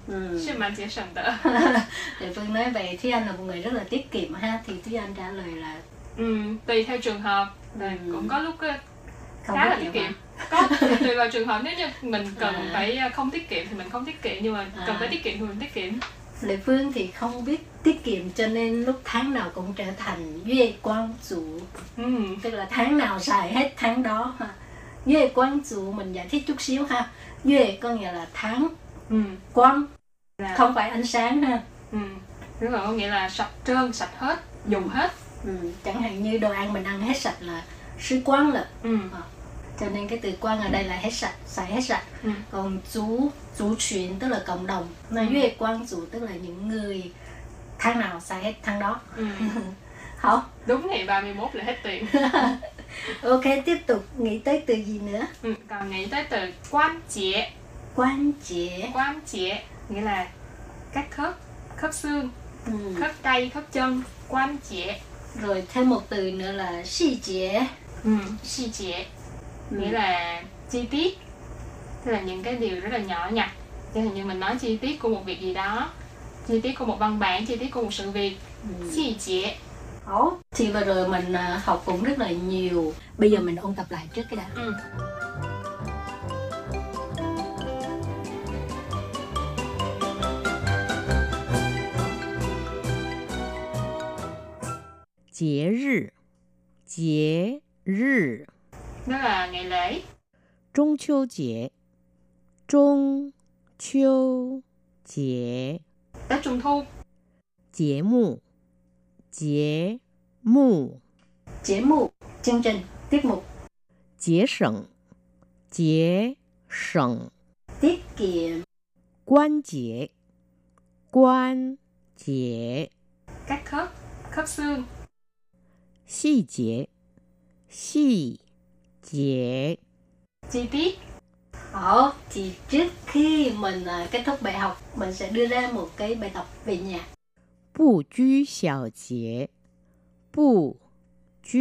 suy mà chế sợn đó. Lê Phương nói vậy, Thúy Anh là một người rất là tiết kiệm ha, thì Thúy Anh trả lời là tùy theo trường hợp, cũng có lúc không khá là tiết kiệm. Có tùy vào trường hợp, nếu như mình cần phải không tiết kiệm thì mình không tiết kiệm, nhưng mà cần phải tiết kiệm thì mình tiết kiệm. Lê Phương thì không biết tiết kiệm cho nên lúc tháng nào cũng trở thành duy quan chủ, tức là tháng nào xài hết tháng đó ha. Duy quan chủ mình giải thích chút xíu ha. Duy có nghĩa là tháng, quang là... không phải ánh sáng ha. Đúng rồi, có nghĩa là sạch trơn, sạch hết, dùng hết. Chẳng hạn như đồ ăn mình ăn hết sạch là sứ quang là. Cho nên cái từ quang ở đây là hết sạch, xài hết sạch. Còn chú truyền tức là cộng đồng. Nói về quang chú tức là những người tháng nào xài hết tháng đó. Hả? Đúng ngày 31 là hết tiền. Ok, tiếp tục nghĩ tới từ gì nữa? Còn nghĩ tới từ quan chế. Quan chế. Quan chế nghĩa là các khớp, khớp xương, khớp tay, khớp chân, quan chế. Rồi thêm một từ nữa là chi chế. Chi chế nghĩa là chi tiết, tức là những cái điều rất là nhỏ nhặt. Cho nên như mình nói chi tiết của một việc gì đó, chi tiết của một văn bản, chi tiết của một sự việc. Chi tiết. Thì vừa rồi mình học cũng rất là nhiều. Bây giờ mình ôn tập lại trước cái đã. Chế rư. Chế rư đó là ngày lễ. Trung Chiêu Chế. Trung Chiêu Chế. Tết Trung Thu. Chế mụ. Chế mụ. Chế mụ, chương trình, tiết mục. Chế sẵn. Chế sẵn. Tiết kiệm. Quan chế. Quan chế. Các khớp, khớp xương. Xì chế. Xì chế. Chi tiết. Thì trước khi mình kết thúc bài học, mình sẽ đưa ra một cái bài tập về nhà. Bù chú xào chế. Bù chú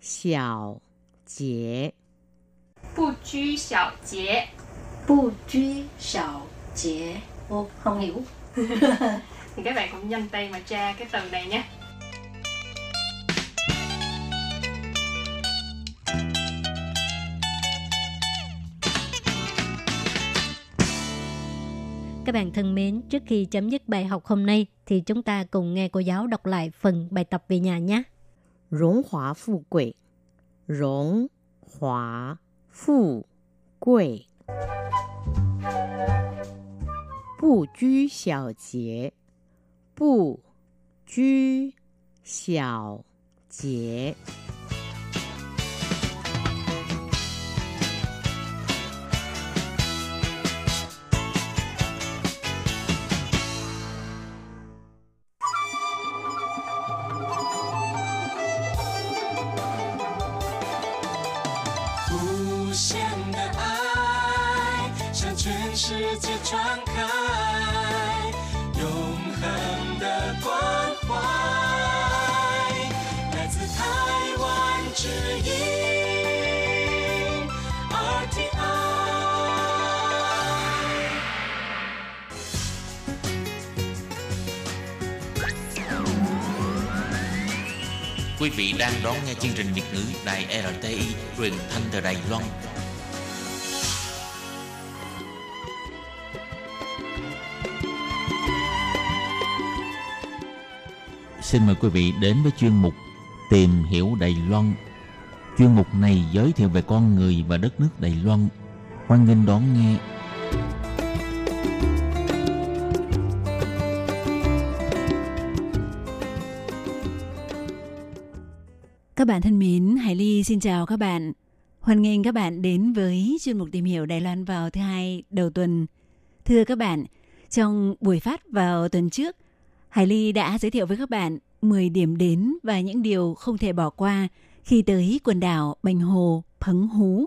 xào chế. Bù chú xào chế. Bù chú xào chế. Không hiểu. Thì các bạn cũng nhanh tay mà tra cái từ này nhé. Các bạn thân mến, trước khi chấm dứt bài học hôm nay thì chúng ta cùng nghe cô giáo đọc lại phần bài tập về nhà nhé. Rống hóa phụ quỷ. Rống hóa phụ quỷ. Bù chú xào chế. Bù chú xào chế. chia choáng khơi đồng hành đã quan hoài đại từ Thái Văn chữ yên RTI. Quý vị đang đón nghe chương trình Việt ngữ đài RTI truyền thanh từ Đài Loan. Xin mời quý vị đến với chuyên mục Tìm hiểu Đài Loan. Chuyên mục này giới thiệu về con người và đất nước Đài Loan. Hoan nghênh đón nghe. Các bạn thân mến, Hải Ly xin chào các bạn. Hoan nghênh các bạn đến với chuyên mục Tìm hiểu Đài Loan vào thứ Hai đầu tuần. Thưa các bạn, trong buổi phát vào tuần trước, Hải Ly đã giới thiệu với các bạn 10 điểm đến và những điều không thể bỏ qua khi tới quần đảo Bành Hồ, Phấn Hú.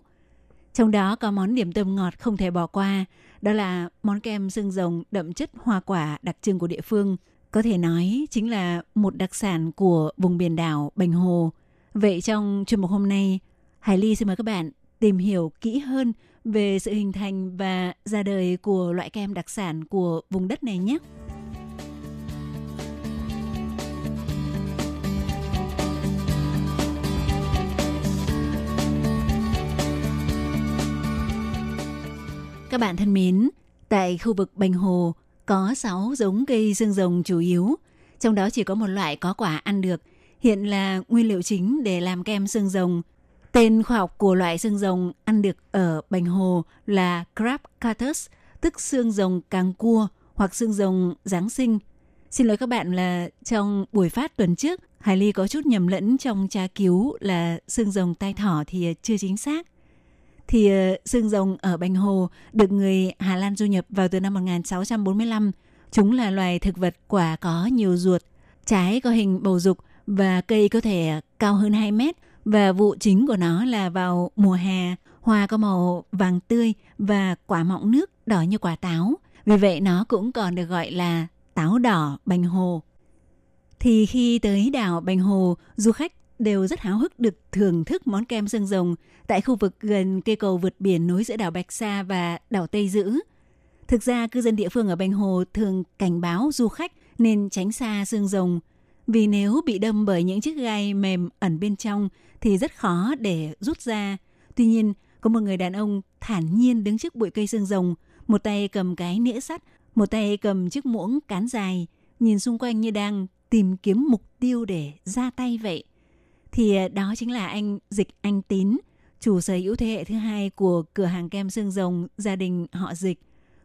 Trong đó có món điểm tâm ngọt không thể bỏ qua, đó là món kem xương rồng đậm chất hoa quả đặc trưng của địa phương. Có thể nói chính là một đặc sản của vùng biển đảo Bành Hồ. Vậy trong chuyên mục hôm nay, Hải Ly xin mời các bạn tìm hiểu kỹ hơn về sự hình thành và ra đời của loại kem đặc sản của vùng đất này nhé. Các bạn thân mến, tại khu vực Bành Hồ có 6 giống cây xương rồng chủ yếu, trong đó chỉ có một loại có quả ăn được, hiện là nguyên liệu chính để làm kem xương rồng. Tên khoa học của loại xương rồng ăn được ở Bành Hồ là crab cactus, tức xương rồng càng cua hoặc xương rồng Giáng sinh. Xin lỗi các bạn là trong buổi phát tuần trước, Hải Ly có chút nhầm lẫn trong tra cứu là xương rồng tai thỏ thì chưa chính xác. Thì xương rồng ở Bành Hồ được người Hà Lan du nhập vào từ năm 1645. Chúng là loài thực vật quả có nhiều ruột, trái có hình bầu dục, và cây có thể cao hơn 2 mét và vụ chính của nó là vào mùa hè, hoa có màu vàng tươi và quả mọng nước đỏ như quả táo. Vì vậy nó cũng còn được gọi là táo đỏ Bành Hồ. Thì khi tới đảo Bành Hồ, du khách đều rất háo hức được thưởng thức món kem xương rồng tại khu vực gần cây cầu vượt biển nối giữa đảo Bạch Sa và đảo Tây Dữ. Thực ra cư dân địa phương ở Bành Hồ thường cảnh báo du khách nên tránh xa xương rồng, vì nếu bị đâm bởi những chiếc gai mềm ẩn bên trong thì rất khó để rút ra. Tuy nhiên, có một người đàn ông thản nhiên đứng trước bụi cây xương rồng, một tay cầm cái nĩa sắt, một tay cầm chiếc muỗng cán dài, nhìn xung quanh như đang tìm kiếm mục tiêu để ra tay vậy. Thì đó chính là anh Dịch Anh Tín, chủ sở hữu thế hệ thứ hai của cửa hàng kem xương rồng gia đình họ Dịch.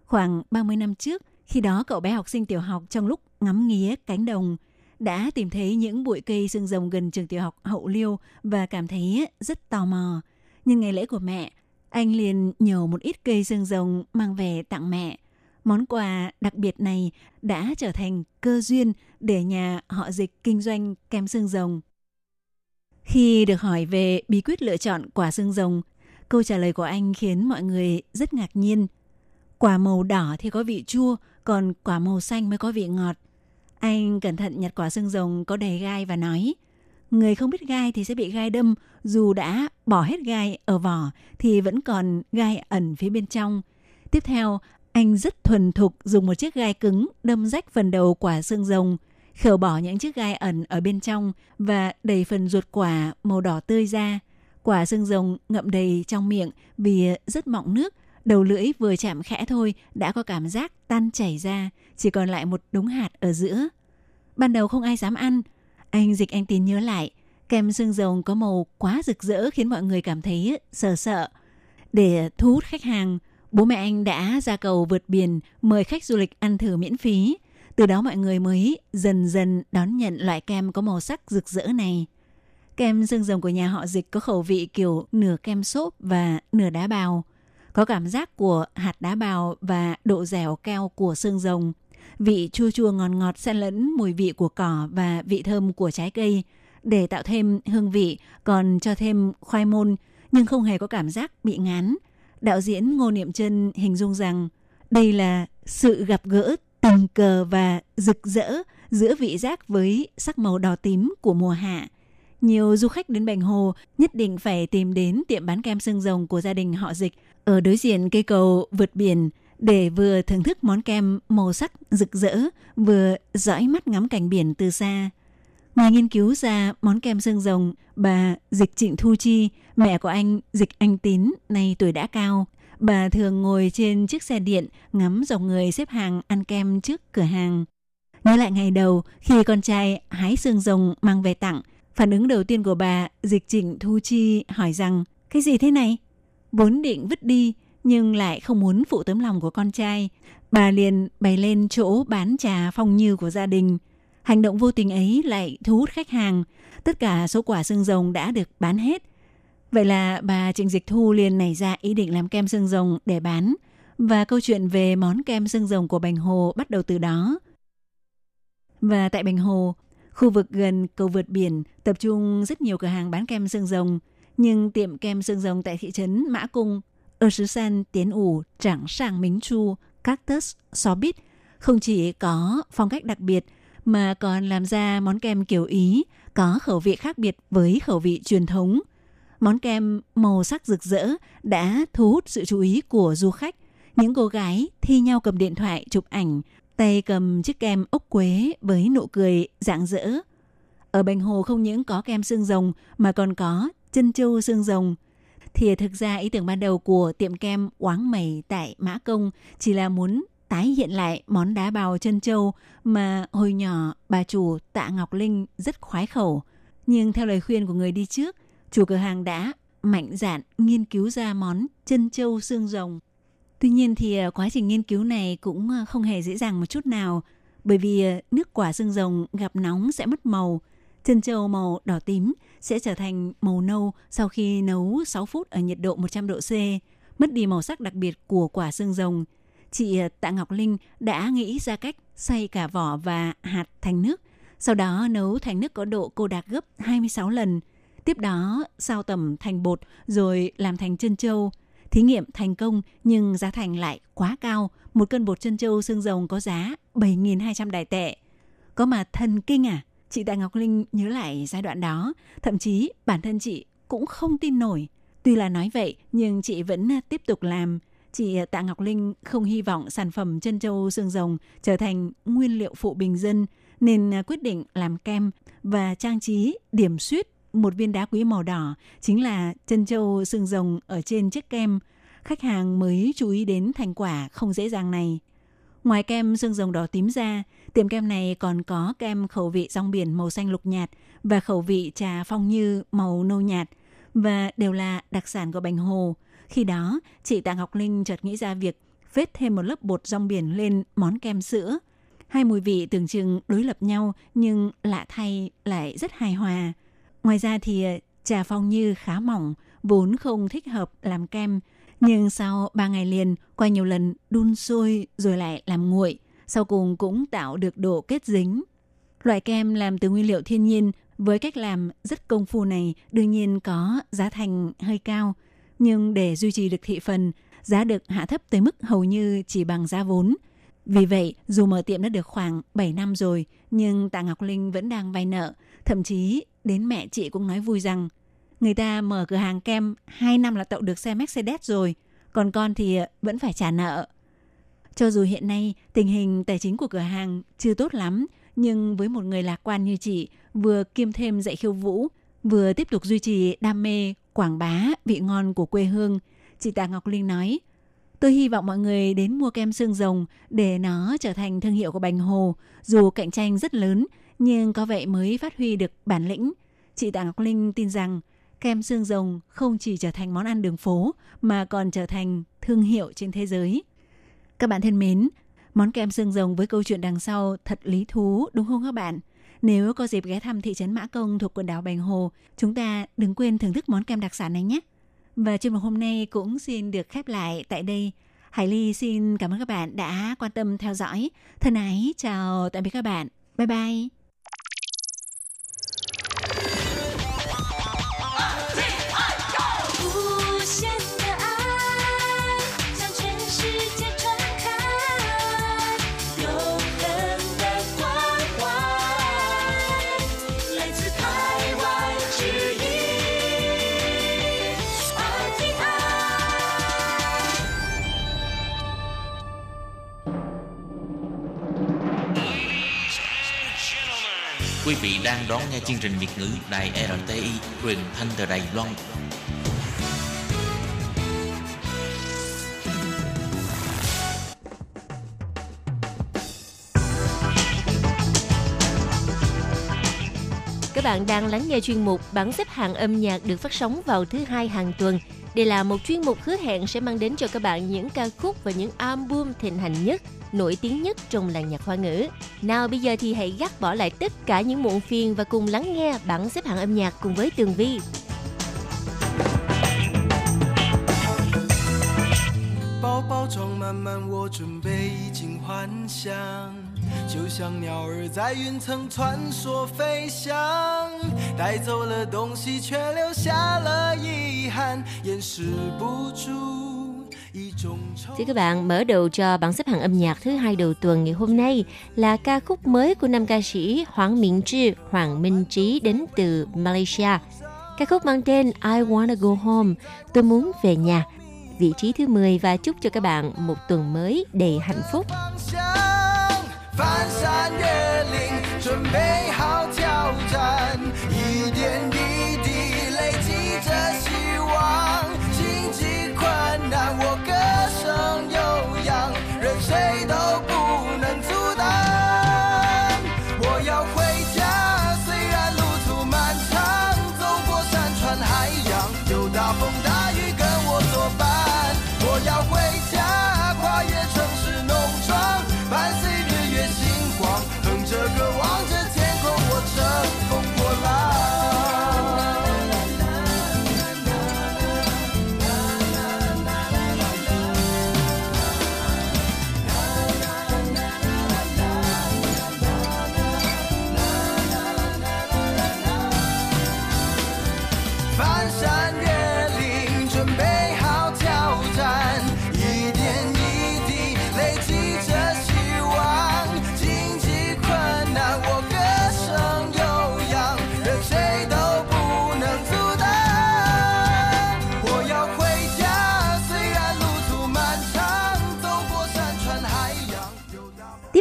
Khoảng 30 năm trước, khi đó cậu bé học sinh tiểu học trong lúc ngắm nghía cánh đồng đã tìm thấy những bụi cây xương rồng gần trường tiểu học Hậu Liêu và cảm thấy rất tò mò. Nhưng ngày lễ của mẹ, anh liền nhổ một ít cây xương rồng mang về tặng mẹ. Món quà đặc biệt này đã trở thành cơ duyên để nhà họ Dịch kinh doanh kem xương rồng. Khi được hỏi về bí quyết lựa chọn quả xương rồng, câu trả lời của anh khiến mọi người rất ngạc nhiên. Quả màu đỏ thì có vị chua, còn quả màu xanh mới có vị ngọt. Anh cẩn thận nhặt quả xương rồng có đầy gai và nói, người không biết gai thì sẽ bị gai đâm, dù đã bỏ hết gai ở vỏ thì vẫn còn gai ẩn phía bên trong. Tiếp theo, anh rất thuần thục dùng một chiếc gai cứng đâm rách phần đầu quả xương rồng, khều bỏ những chiếc gai ẩn ở bên trong và đẩy phần ruột quả màu đỏ tươi ra. Quả xương rồng ngậm đầy trong miệng vì rất mọng nước, đầu lưỡi vừa chạm khẽ thôi đã có cảm giác tan chảy ra, chỉ còn lại một đống hạt ở giữa. Ban đầu không ai dám ăn. Anh Dịch Anh Tín nhớ lại, kem xương rồng có màu quá rực rỡ khiến mọi người cảm thấy sợ sợ. Để thu hút khách hàng, bố mẹ anh đã ra cầu vượt biển mời khách du lịch ăn thử miễn phí. Từ đó mọi người mới dần dần đón nhận loại kem có màu sắc rực rỡ này. Kem xương rồng của nhà họ Dịch có khẩu vị kiểu nửa kem xốp và nửa đá bào. Có cảm giác của hạt đá bào và độ dẻo keo của xương rồng. Vị chua chua ngọt ngọt xen lẫn mùi vị của cỏ và vị thơm của trái cây. Để tạo thêm hương vị còn cho thêm khoai môn nhưng không hề có cảm giác bị ngán. Đạo diễn Ngô Niệm Trân hình dung rằng Đây là sự gặp gỡ tình cờ và rực rỡ giữa vị giác với sắc màu đỏ tím của mùa hạ. Nhiều du khách đến Bành Hồ nhất định phải tìm đến tiệm bán kem xương rồng của gia đình họ Dịch ở đối diện cây cầu vượt biển để vừa thưởng thức món kem màu sắc rực rỡ, vừa dõi mắt ngắm cảnh biển từ xa. Người nghiên cứu ra món kem xương rồng, bà Dịch Trịnh Thu Chi, mẹ của anh Dịch Anh Tín, nay tuổi đã cao. Bà thường ngồi trên chiếc xe điện ngắm dòng người xếp hàng ăn kem trước cửa hàng. Nhớ lại ngày đầu khi con trai hái xương rồng mang về tặng, phản ứng đầu tiên của bà Dịch Trịnh Thu Chi hỏi rằng: "Cái gì thế này?" Vốn định vứt đi nhưng lại không muốn phụ tấm lòng của con trai, bà liền bày lên chỗ bán trà phong như của gia đình. Hành động vô tình ấy lại thu hút khách hàng. Tất cả số quả xương rồng đã được bán hết. Vậy là bà Trịnh Dịch Thu liền nảy ra ý định làm kem xương rồng để bán. Và câu chuyện về món kem xương rồng của Bành Hồ bắt đầu từ đó. Và tại Bành Hồ, khu vực gần cầu vượt biển tập trung rất nhiều cửa hàng bán kem xương rồng. Nhưng tiệm kem xương rồng tại thị trấn Mã Công, ở Sứ San, Tiến Ủ, Trảng Sàng, Mính Chu, Cactus, Xó Bít không chỉ có phong cách đặc biệt mà còn làm ra món kem kiểu Ý có khẩu vị khác biệt với khẩu vị truyền thống. Món kem màu sắc rực rỡ đã thu hút sự chú ý của du khách. Những cô gái thi nhau cầm điện thoại chụp ảnh, tay cầm chiếc kem ốc quế với nụ cười rạng rỡ. Ở Bành Hồ không những có kem xương rồng mà còn có chân châu xương rồng. Thì thực ra ý tưởng ban đầu của tiệm kem Oáng Mây tại Mã Công chỉ là muốn tái hiện lại món đá bào chân châu mà hồi nhỏ bà chủ Tạ Ngọc Linh rất khoái khẩu. Nhưng theo lời khuyên của người đi trước, chủ cửa hàng đã mạnh dạn nghiên cứu ra món chân châu xương rồng. Tuy nhiên thì quá trình nghiên cứu này cũng không hề dễ dàng một chút nào, bởi vì nước quả xương rồng gặp nóng sẽ mất màu. Chân châu màu đỏ tím sẽ trở thành màu nâu sau khi nấu 6 phút ở nhiệt độ 100 độ C, mất đi màu sắc đặc biệt của quả xương rồng. Chị Tạ Ngọc Linh đã nghĩ ra cách xay cả vỏ và hạt thành nước, sau đó nấu thành nước có độ cô đặc gấp 26 lần. Tiếp đó sao tẩm thành bột rồi làm thành chân châu. Thí nghiệm thành công nhưng giá thành lại quá cao. Một cân bột chân châu xương rồng có giá 7.200 đài tệ. Có mà thần kinh à? Chị Tạ Ngọc Linh nhớ lại giai đoạn đó. Thậm chí bản thân chị cũng không tin nổi. Tuy là nói vậy nhưng chị vẫn tiếp tục làm. Chị Tạ Ngọc Linh không hy vọng sản phẩm chân châu xương rồng trở thành nguyên liệu phụ bình dân, nên quyết định làm kem và trang trí điểm xuyết một viên đá quý màu đỏ, chính là chân châu xương rồng ở trên chiếc kem. Khách hàng mới chú ý đến thành quả không dễ dàng này. Ngoài kem xương rồng đỏ tím ra, tiệm kem này còn có kem khẩu vị rong biển màu xanh lục nhạt và khẩu vị trà phong như màu nâu nhạt, và đều là đặc sản của Bành Hồ. Khi đó, chị Tạ Ngọc Linh chợt nghĩ ra việc vết thêm một lớp bột rong biển lên món kem sữa. Hai mùi vị tưởng chừng đối lập nhau nhưng lạ thay lại rất hài hòa. Ngoài ra thì trà phong như khá mỏng, vốn không thích hợp làm kem. Nhưng sau 3 ngày liền, qua nhiều lần đun sôi rồi lại làm nguội, sau cùng cũng tạo được độ kết dính. Loại kem làm từ nguyên liệu thiên nhiên với cách làm rất công phu này đương nhiên có giá thành hơi cao. Nhưng để duy trì được thị phần, giá được hạ thấp tới mức hầu như chỉ bằng giá vốn. Vì vậy, dù mở tiệm đã được khoảng 7 năm rồi, nhưng Tạ Ngọc Linh vẫn đang vay nợ. Thậm chí, đến mẹ chị cũng nói vui rằng người ta mở cửa hàng kem 2 năm là tậu được xe Mercedes rồi, còn con thì vẫn phải trả nợ. Cho dù hiện nay tình hình tài chính của cửa hàng chưa tốt lắm, nhưng với một người lạc quan như chị, vừa kiêm thêm dạy khiêu vũ, vừa tiếp tục duy trì đam mê quảng bá vị ngon của quê hương, chị Tạ Ngọc Linh nói: "Tôi hy vọng mọi người đến mua kem xương rồng để nó trở thành thương hiệu của Bành Hồ, dù cạnh tranh rất lớn, nhưng có vậy mới phát huy được bản lĩnh." Chị Tạ Ngọc Linh tin rằng kem xương rồng không chỉ trở thành món ăn đường phố mà còn trở thành thương hiệu trên thế giới. Các bạn thân mến, món kem xương rồng với câu chuyện đằng sau thật lý thú, đúng không các bạn? Nếu có dịp ghé thăm thị trấn Mã Công thuộc quần đảo Bành Hồ, chúng ta đừng quên thưởng thức món kem đặc sản này nhé. Và chương mục hôm nay cũng xin được khép lại tại đây. Hải Ly xin cảm ơn các bạn đã quan tâm theo dõi. Thân ái, chào tạm biệt các bạn. Bye bye. Quý vị đang đón nghe chương trình Việt ngữ Đài RTI, truyền thanh từ Đài Loan. Các bạn đang lắng nghe chuyên mục bảng xếp hạng âm nhạc được phát sóng vào thứ Hai hàng tuần. Đây là một chuyên mục hứa hẹn sẽ mang đến cho các bạn những ca khúc và những album thịnh hành nhất, nổi tiếng nhất trong làng nhạc Hoa ngữ. Nào bây giờ thì hãy gác bỏ lại tất cả những muộn phiền và cùng lắng nghe bảng xếp hạng âm nhạc cùng với Tường Vy. Thưa các bạn, mở đầu cho bảng xếp hạng âm nhạc thứ Hai đầu tuần ngày hôm nay là ca khúc mới của nam ca sĩ Hoàng Minh Chí đến từ Malaysia. Ca khúc mang tên I Wanna Go Home, tôi muốn về nhà, vị trí thứ 10 và chúc cho các bạn một tuần mới đầy hạnh phúc.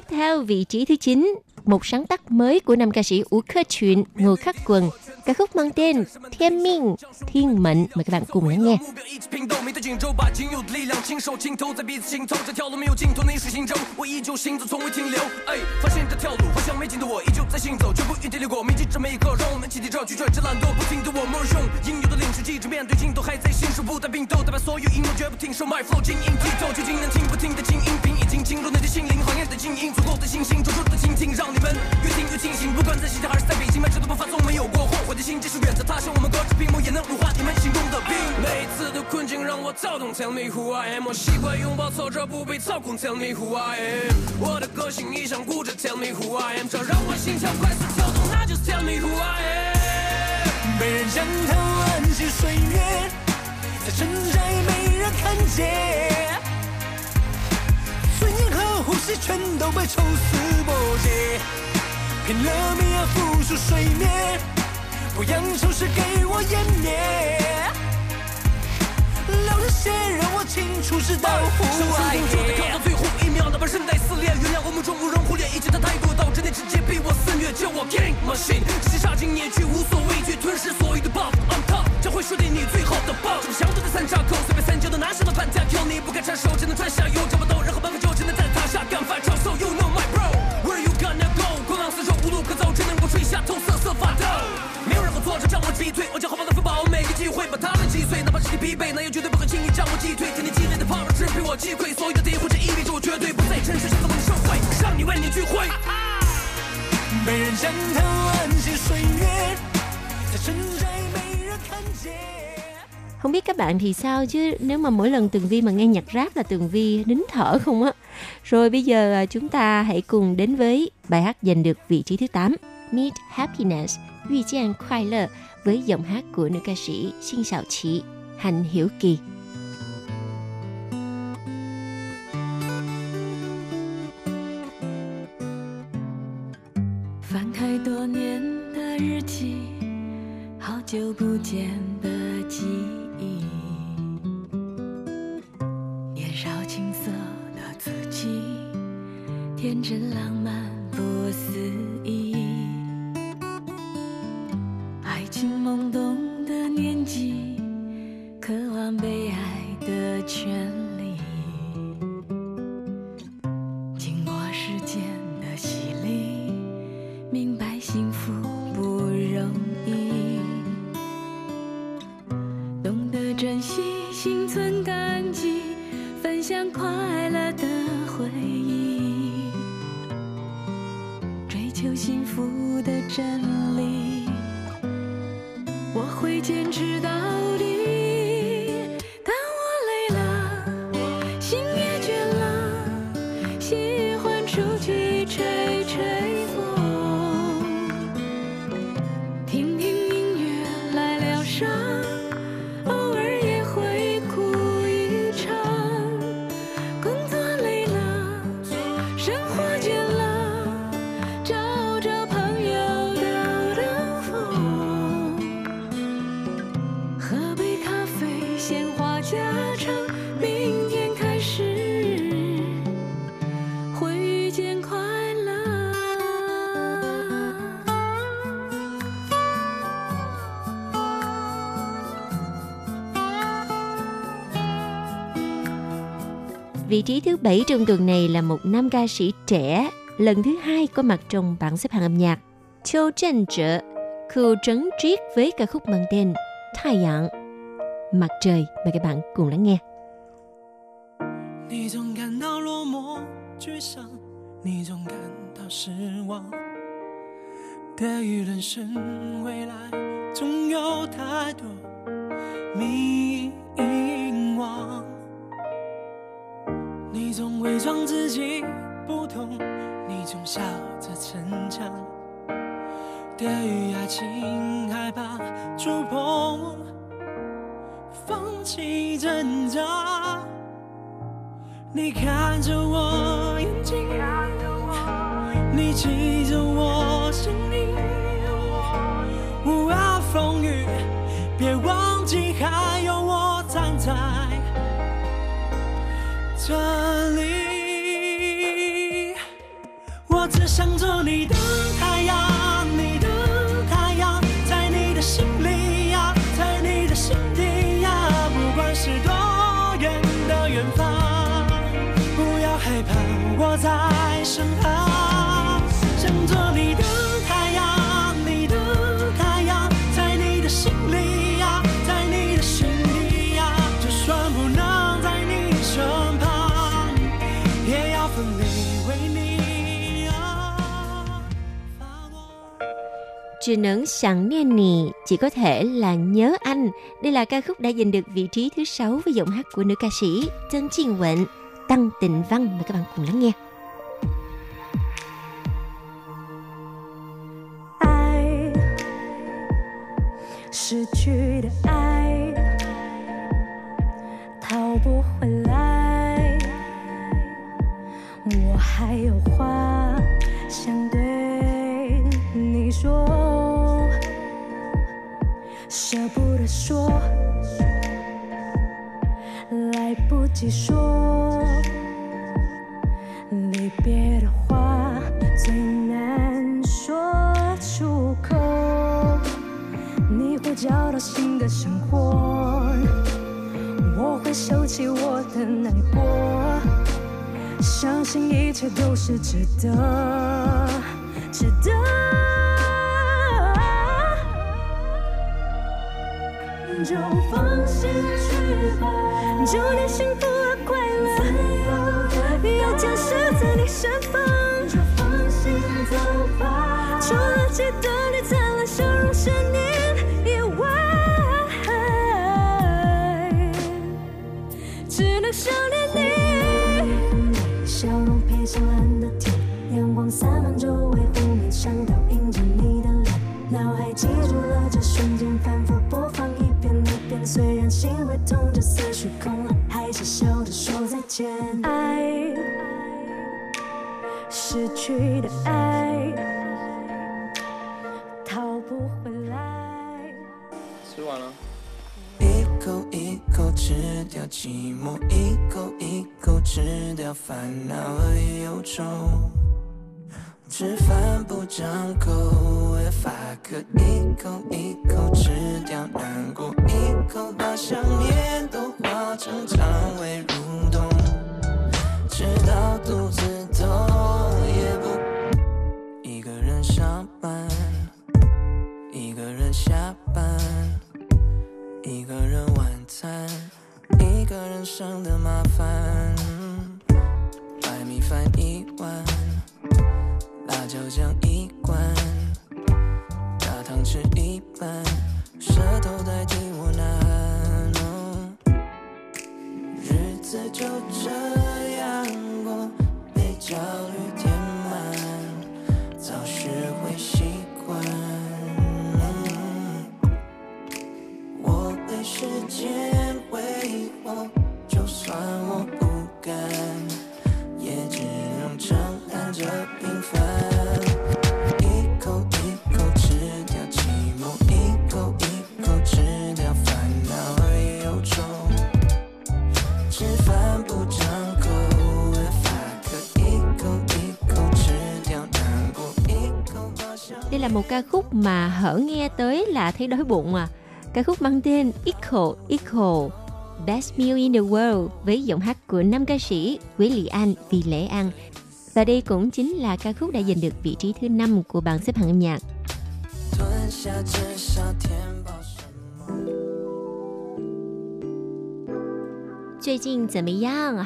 Theo vị trí thứ 9, một sáng tác mới của nam ca sĩ Úc Khắc Truyện Ngô Khắc Quân, ca khúc mang tên Thiên Minh, Thiên Mệnh, mời các bạn cùng lắng nghe. Tell me who I am， 我习惯拥抱挫折不被操控。Tell me who I am， 我的个性异常固执。Tell me who I am， 这让我心跳快速跳动。那就 Tell me who I am。被人将贪婪是岁月，在深宅没人看见，尊严和呼吸全都被抽丝剥茧，拼了命要付出睡眠，不让城市给我湮灭。聊这些人我清楚知道不爱你，在看到最后一秒哪怕身带撕裂，原谅我目中无人忽略，一切的态度导致你直接被我肆虐，叫我 King Machine， 这些杀进眼去无所畏惧，吞噬所有的 buff on top， 这会是对你最好的报，这么想都在三岔口随便三角的拿什么半价 kill， 你不敢插手只能穿下油这么逗，然后半分就只能在塔下干饭炒， So you know my bro Where you gonna go， 狂浪四射无路可走，只能我垂下头瑟瑟发抖，没有任何挫折让我击退，我将豪放的风暴每个机会把它们击碎，哪怕是你疲惫男友绝对不会轻易让我击退，天天积累的泡沫只陪我击溃，所有的敌或者意味着我绝对不再真实，想怎么你受贿让你为你聚会，没人将贪婪是岁月在深宅没人看见。Không biết các bạn thì sao chứ nếu mà mỗi lần Tường Vy mà nghe nhạc rap là Tường Vy nín thở không á. Rồi bây giờ chúng ta hãy cùng đến với bài hát giành được vị trí thứ 8, Meet Happiness, Huy Giang Khoai Lơ, với giọng hát của nữ ca sĩ Xin Sảo Chị, Hành Hiểu Kỳ. Phán 天真浪漫不思议，醒懵懂的年纪，渴望被爱的权利。经过时间的洗礼，明白幸福不容易，懂得珍惜，心存感激，分享快乐的回忆，追求幸福的真理。我会坚持到底，当我累了，心也倦了，喜欢出去吹吹风，听听音乐来疗伤，偶尔也会哭一场。工作累了，生活倦了，找找朋友兜兜风。闲话家常，明天开始会遇见快乐。Vị trí thứ 7 trong tuần này là một nam ca sĩ trẻ lần thứ 2 có mặt trong bảng xếp hạng âm nhạc. Châu Trân Trợ, Khu Trấn Triết với ca khúc mang tên Thái Dạng. Mặt trời, mời các bạn cùng lắng nghe. 放弃挣扎，你看着我眼睛，你记着我心里，无论风雨，别忘记还有我站在这里。我只想做你的太阳，你的太阳，在你的心里呀，在你的心底。是多远的远方，不要害怕，我在身旁。想做你的太阳，你的太阳，在你的心里呀，在你的心底呀，就算不能在你身旁，也要奋力为你啊。Chỉ nỡ sẵn nên nì, chỉ có thể là nhớ anh. Đây là ca khúc đã giành được vị trí thứ 6 với giọng hát của nữ ca sĩ Trần Trình Huệnh, Tăng Tịnh Văn. Mời các bạn cùng lắng nghe. Ai, 失去的爱 逃不回来 我还有话想对你说， 舍不得说， 来不及说， 离别的话 最难说出口， 你会找到新的生活， 我会收起我的难过， 相信一切都是值得， 值得。就放心去吧，祝你幸福和快乐，有家是在你身旁。就放心走吧，除了记得你灿烂笑容是你以外，只能想念你。笑容配上蓝的天，阳光洒满周围湖面，像倒映着你的脸，脑海记住了这瞬间，反复播放一遍又遍。虽然心会痛，这思绪空了，还是笑着说再见。爱，失去的爱，逃不回来。吃完了。一口一口吃掉寂寞，一口一口吃掉烦恼和忧愁。吃饭不张口，会发个一。Là một ca khúc mà hở nghe tới là thấy đói bụng à. Ca khúc mang tên Echo Echo Best Meal in the World với giọng hát của nam ca sĩ William Brand vì lễ ăn. Và đây cũng chính là ca khúc đã giành được vị trí thứ 5 của bảng xếp hạng âm nhạc.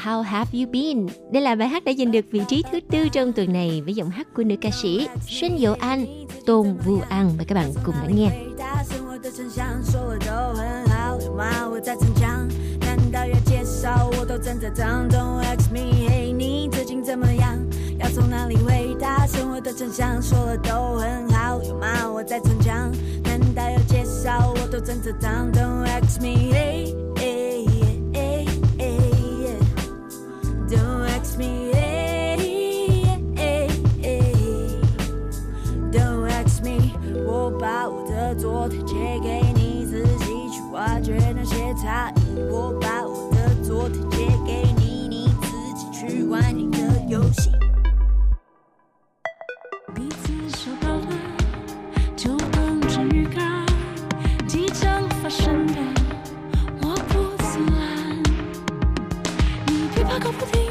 How have you been? Đây là bài hát đã giành được vị trí thứ 4 trong tuần này với giọng hát của nữ ca sĩ Xuân Diệu Anh, Tôn Vũ An. Mời các bạn cùng lắng nghe. Don't ask me, hey, hey, hey, hey. Don't ask me. 我把我的昨天借给你，自己去挖掘那些差异。我把我的昨天借给你，你自己去玩你的游戏。彼此说到了，就等着预告即将发生的，我不自然。你别怕搞不定。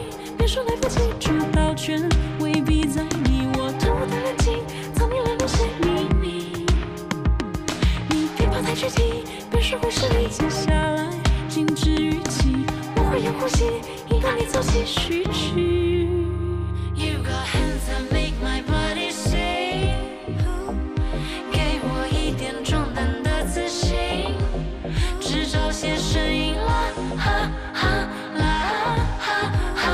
说来不及去保全，未必在你我透露的冷静，藏匿了那些秘密。你别怕太具体，别说会是你。接下来静止预期，我会有呼吸，引导你走进序曲。You got hands that make my body shake， 给我一点壮胆的自信，制造些声音啦哈哈啦哈哈。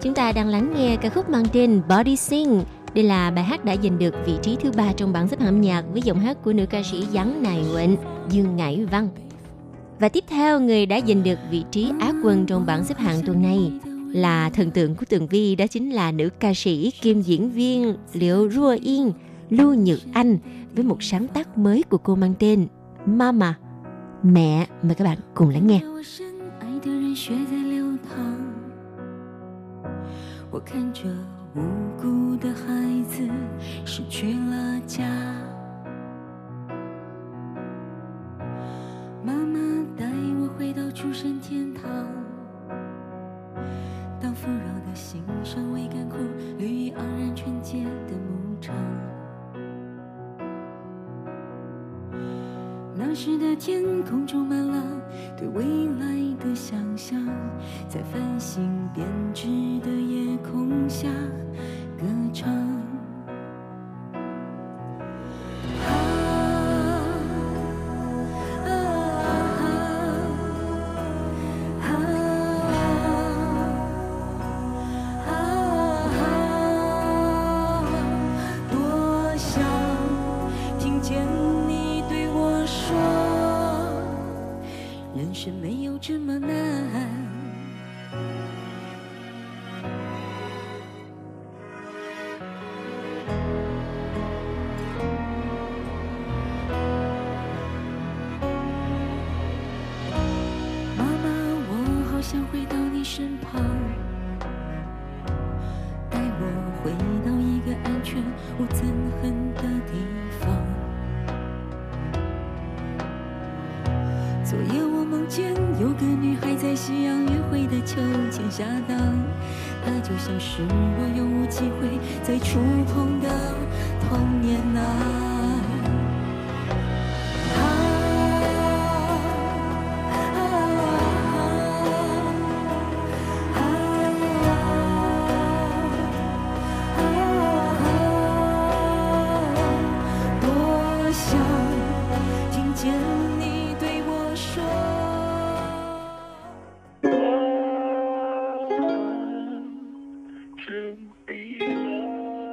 Chúng ta đang lắng nghe ca khúc mang tên Body Sing. Đây là bài hát đã giành được vị trí thứ 3 trong bảng xếp hạng âm nhạc với giọng hát của nữ ca sĩ Giáng Nài Huỳnh, Dương Ngải Văn. Và tiếp theo, người đã giành được vị trí Á quân trong bảng xếp hạng tuần này là thần tượng của Tường Vy, đó chính là nữ ca sĩ kiêm diễn viên Liễu Rua Yên, Lưu Nhật Anh với một sáng tác mới của cô mang tên Mama, mẹ. Mời các bạn cùng lắng nghe. 我看着无辜的孩子失去了家，妈妈带我回到出生天堂，当富饶的心尚未干枯，绿意盎然纯洁的牧场，那时的天空充满了对未来的想象，在繁星编织的夜空下歌唱。啊啊啊啊啊啊！多想听见你对我说，人生没有这么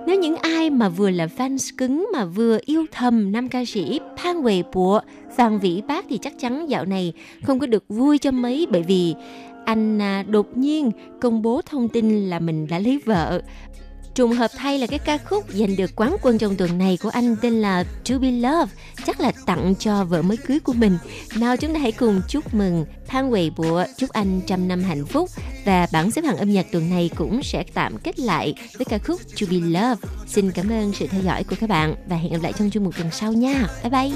Nếu những ai mà vừa là fans cứng mà vừa yêu thầm nam ca sĩ Phan Huệ Bùa, Phan Vĩ Bác thì chắc chắn dạo này không có được vui cho mấy, bởi vì anh đột nhiên công bố thông tin là mình đã lấy vợ. Trùng hợp thay là cái ca khúc giành được quán quân trong tuần này của anh tên là To Be Loved, chắc là tặng cho vợ mới cưới của mình. Nào chúng ta hãy cùng chúc mừng Phan Huệ Bùa, chúc anh trăm năm hạnh phúc. Và bảng xếp hạng âm nhạc tuần này cũng sẽ tạm kết lại với ca khúc To Be Loved. Xin cảm ơn sự theo dõi của các bạn và hẹn gặp lại trong chương mục tuần sau nha. Bye bye.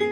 Be